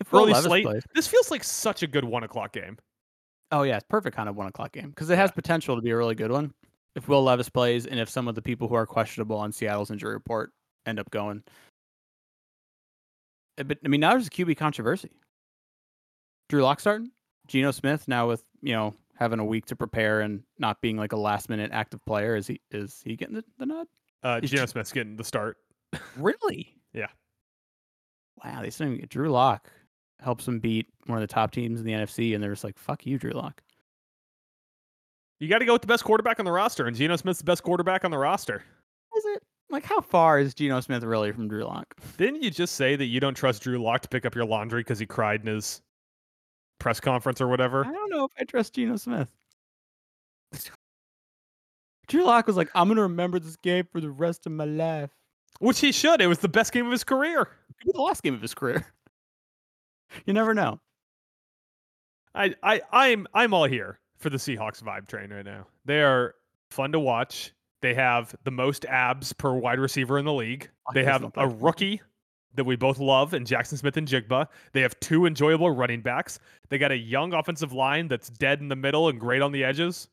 If Will Levis plays. This feels like such a good 1 o'clock game. Oh yeah, it's perfect kind of 1 o'clock game because it has potential to be a really good one. If Will Levis plays, and if some of the people who are questionable on Seattle's injury report end up going, but I mean, now there's a QB controversy. Drew Locke starting, Geno Smith now with having a week to prepare and not being like a last minute active player. Is he getting the nod? Geno Smith's getting the start. Really? Yeah. Wow, they still didn't get Drew Locke. Helps them beat one of the top teams in the NFC, and they're just like, fuck you, Drew Locke. You got to go with the best quarterback on the roster, and Geno Smith's the best quarterback on the roster. Is it? Like, how far is Geno Smith really from Drew Locke? Didn't you just say that you don't trust Drew Locke to pick up your laundry because he cried in his press conference or whatever? I don't know if I trust Geno Smith. Drew Locke was like, I'm going to remember this game for the rest of my life. Which he should. It was the best game of his career. It was the last game of his career. You never know. I'm all here for the Seahawks vibe train right now. They are fun to watch. They have the most abs per wide receiver in the league. They have a rookie that we both love in Jackson Smith-Njigba. They have 2 enjoyable running backs. They got a young offensive line that's dead in the middle and great on the edges.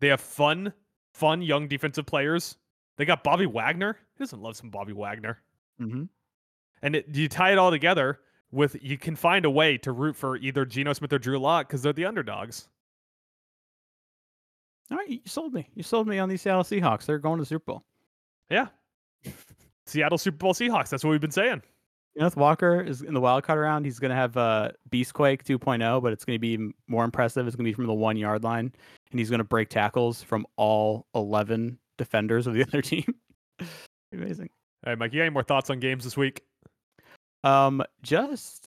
They have fun young defensive players. They got Bobby Wagner. Who doesn't love some Bobby Wagner? Mm-hmm. And you tie it all together with you can find a way to root for either Geno Smith or Drew Locke because they're the underdogs. All right, you sold me. You sold me on these Seattle Seahawks. They're going to the Super Bowl. Yeah. Seattle Super Bowl Seahawks. That's what we've been saying. Kenneth Walker is in the wildcard round. He's going to have Beastquake 2.0, but it's going to be even more impressive. It's going to be from the 1-yard line, and he's going to break tackles from all 11 defenders of the other team. Amazing. All right, Mike, you got any more thoughts on games this week? Just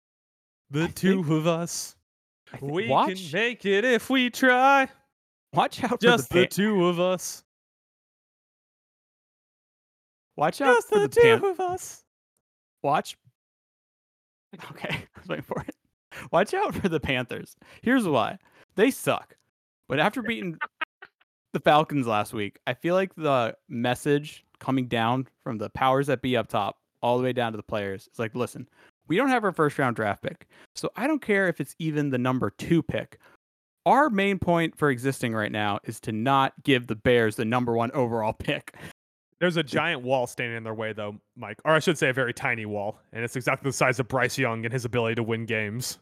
the two of us. We can make it if we try. Watch out just for the two of us. Watch out just for the two of us. Watch. Okay, I was waiting for it. Watch out for the Panthers. Here's why. They suck. But after beating the Falcons last week, I feel like the message coming down from the powers that be up top all the way down to the players, it's like, listen, we don't have our first round draft pick, so I don't care if it's even the number 2 pick. Our main point for existing right now is to not give the Bears the number 1 overall pick. There's a giant wall standing in their way though, Mike, or I should say a very tiny wall, and it's exactly the size of Bryce Young and his ability to win games.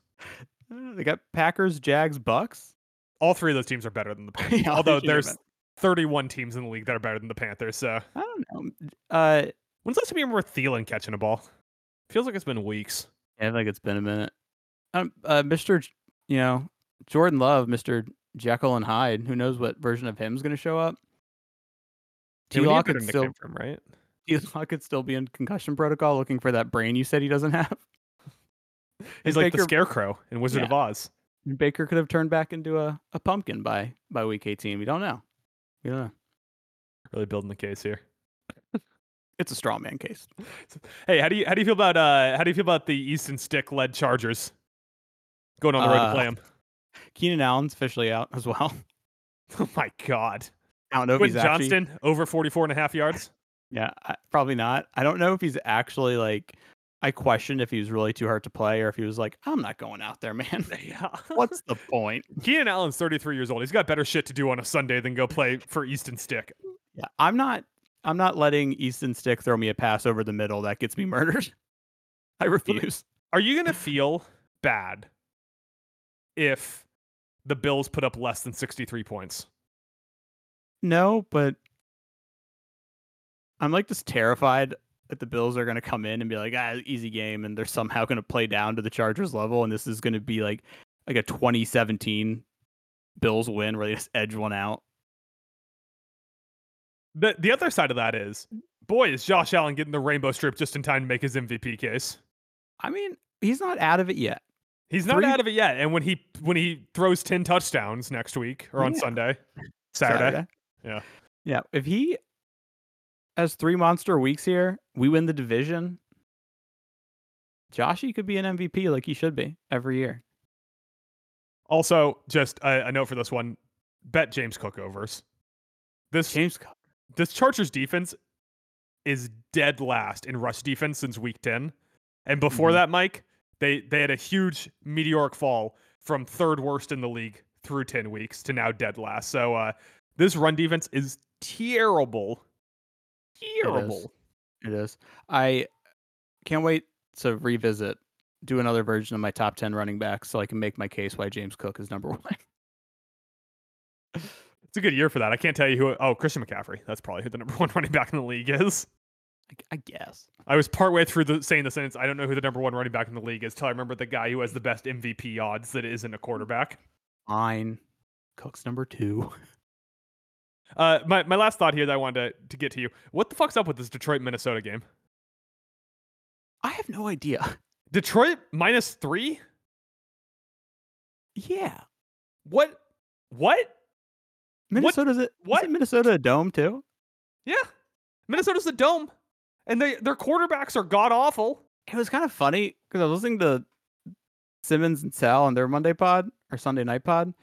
They got Packers, Jags, Bucks. All 3 of those teams are better than the Panthers. Yeah, although there's 31 teams in the league that are better than the Panthers. So I don't know. When's the last time you remember Thielen catching a ball? Feels like it's been weeks. Yeah, I feel like it's been a minute. Jordan Love, Mr. Jekyll and Hyde. Who knows what version of him is going to show up? T-Lock could still, right? T-Lock could still be in concussion protocol, looking for that brain you said he doesn't have. He's like the Scarecrow in Wizard of Oz. Baker could have turned back into a pumpkin by week 18. We don't know. Yeah. Really building the case here. It's a straw man case. Hey, how do you feel about the Easton Stick led Chargers going on the road to play them? Keenan Allen's officially out as well. Oh my God. I don't know if he's Johnston actually over 44 and a half yards. Yeah, probably not. I don't know if he's actually like, I questioned if he was really too hard to play or if he was like, I'm not going out there, man. Yeah. What's the point? Keenan Allen's 33 years old. He's got better shit to do on a Sunday than go play for Easton Stick. Yeah, I'm not letting Easton Stick throw me a pass over the middle that gets me murdered. I refuse. Are you going to feel bad if the Bills put up less than 63 points? No, but I'm like just terrified that the Bills are going to come in and be like, easy game, and they're somehow going to play down to the Chargers level, and this is going to be like a 2017 Bills win where they just edge one out. The other side of that is, boy, is Josh Allen getting the rainbow strip just in time to make his MVP case. I mean, he's not out of it yet. He's not out of it yet. And when he throws 10 touchdowns next week or on Saturday. Yeah. Yeah. If he has 3 monster weeks here, we win the division. Joshy could be an MVP like he should be every year. Also, just a note for this one, bet James Cook overs. This Chargers defense is dead last in rush defense since week 10. And before that, Mike, they had a huge meteoric fall from third worst in the league through 10 weeks to now dead last. So this run defense is terrible. Terrible. It is. I can't wait to revisit, do another version of my top 10 running backs so I can make my case why James Cook is number 1. It's a good year for that. I can't tell you who. Oh, Christian McCaffrey. That's probably who the number 1 running back in the league is. I guess. I was partway through saying the sentence, I don't know who the number 1 running back in the league is, till I remember the guy who has the best MVP odds that isn't a quarterback. Fine. Cook's number 2. My last thought here that I wanted to get to you. What the fuck's up with this Detroit-Minnesota game? I have no idea. Detroit -3? Yeah. What? Isn't Minnesota a dome too? Yeah. Minnesota's a dome. And their quarterbacks are god awful. It was kind of funny because I was listening to Simmons and Sal on their Monday pod or Sunday night pod.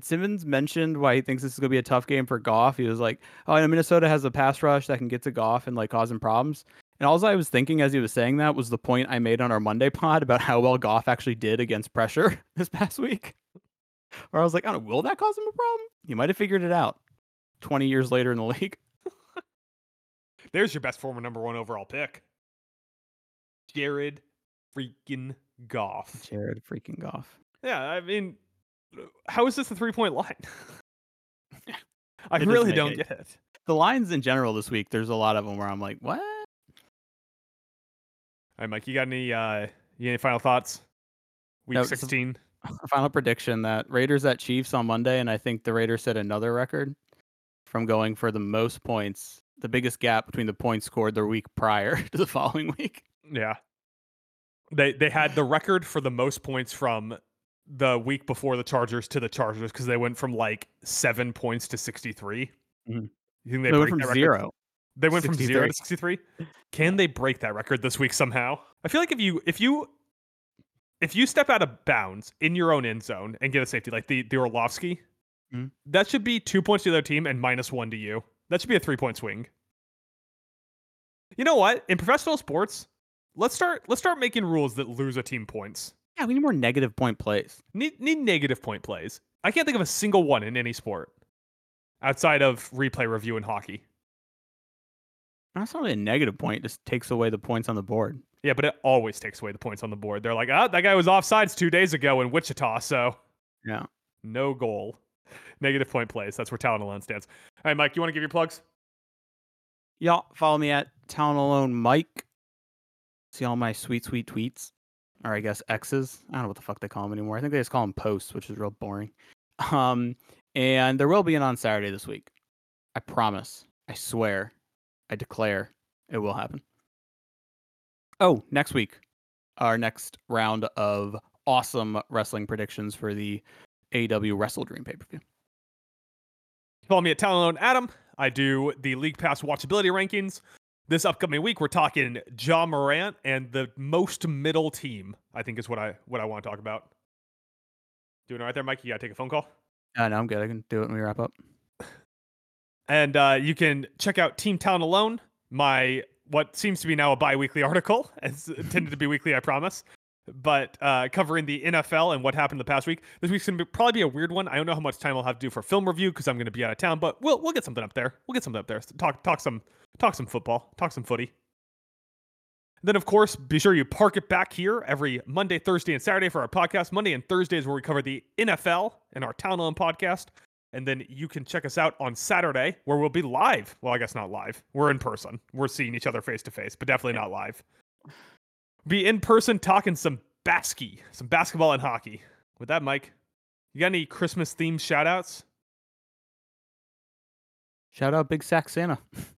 Simmons mentioned why he thinks this is gonna be a tough game for Goff. He was like, oh, I know Minnesota has a pass rush that can get to Goff and like cause him problems. And all I was thinking as he was saying that was the point I made on our Monday pod about how well Goff actually did against pressure this past week. Or I was like, I don't know, will that cause him a problem? You might have figured it out 20 years later in the league. There's your best former number 1 overall pick. Jared freaking Goff. Yeah, I mean, how is this a 3-point line? I really don't get it. The lines in general this week, there's a lot of them where I'm like, what? All right, Mike, you got any final thoughts? Week 16. A final prediction that Raiders at Chiefs on Monday, and I think the Raiders set another record from going for the most points, the biggest gap between the points scored the week prior to the following week. Yeah. They had the record for the most points from the week before the Chargers to the Chargers because they went from like 7 points to 63. Mm-hmm. You think they went from 0. They went 63. From 0 to 63. Can they break that record this week somehow? I feel like if you step out of bounds in your own end zone and get a safety, like the Orlovsky, that should be 2 points to the other team and -1 to you. That should be a 3-point swing. You know what? In professional sports, let's start making rules that lose a team points. Yeah, we need more negative point plays. Need negative point plays. I can't think of a single one in any sport outside of replay review in hockey. That's not really a negative point. It just takes away the points on the board. Yeah, but it always takes away the points on the board. They're like, that guy was offsides 2 days ago in Wichita, so yeah, no goal. Negative point plays. That's where Talent Alone stands. All right, Mike, you want to give your plugs? Y'all follow me at Talent Alone Mike. See all my sweet, sweet tweets. Or I guess X's. I don't know what the fuck they call them anymore. I think they just call them posts, which is real boring. And there will be an on Saturday this week. I promise. I swear. I declare. It will happen. Oh, next week, our next round of awesome wrestling predictions for the AEW Wrestle Dream pay-per-view. Follow me at Talon Adam. I do the League Pass watchability rankings. This upcoming week, we're talking Ja Morant and the most middle team, I think is what I want to talk about. Doing all right there, Mike? You got to take a phone call? No, I'm good. I can do it when we wrap up. And you can check out Team Town Alone, my what seems to be now a bi-weekly article. It's intended to be weekly, I promise. But covering the NFL and what happened the past week. This week's going to probably be a weird one. I don't know how much time I'll have to do for film review because I'm going to be out of town. But we'll get something up there. We'll get something up there. Talk some football. Talk some footy. Then, of course, be sure you park it back here every Monday, Thursday, and Saturday for our podcast. Monday and Thursdays where we cover the NFL and our Town Alone podcast. And then you can check us out on Saturday where we'll be live. Well, I guess not live. We're in person. We're seeing each other face to face, but definitely not live. Be in person talking some basketball and hockey. With that, Mike, you got any Christmas-themed shout-outs? Shout out Big Sack Santa.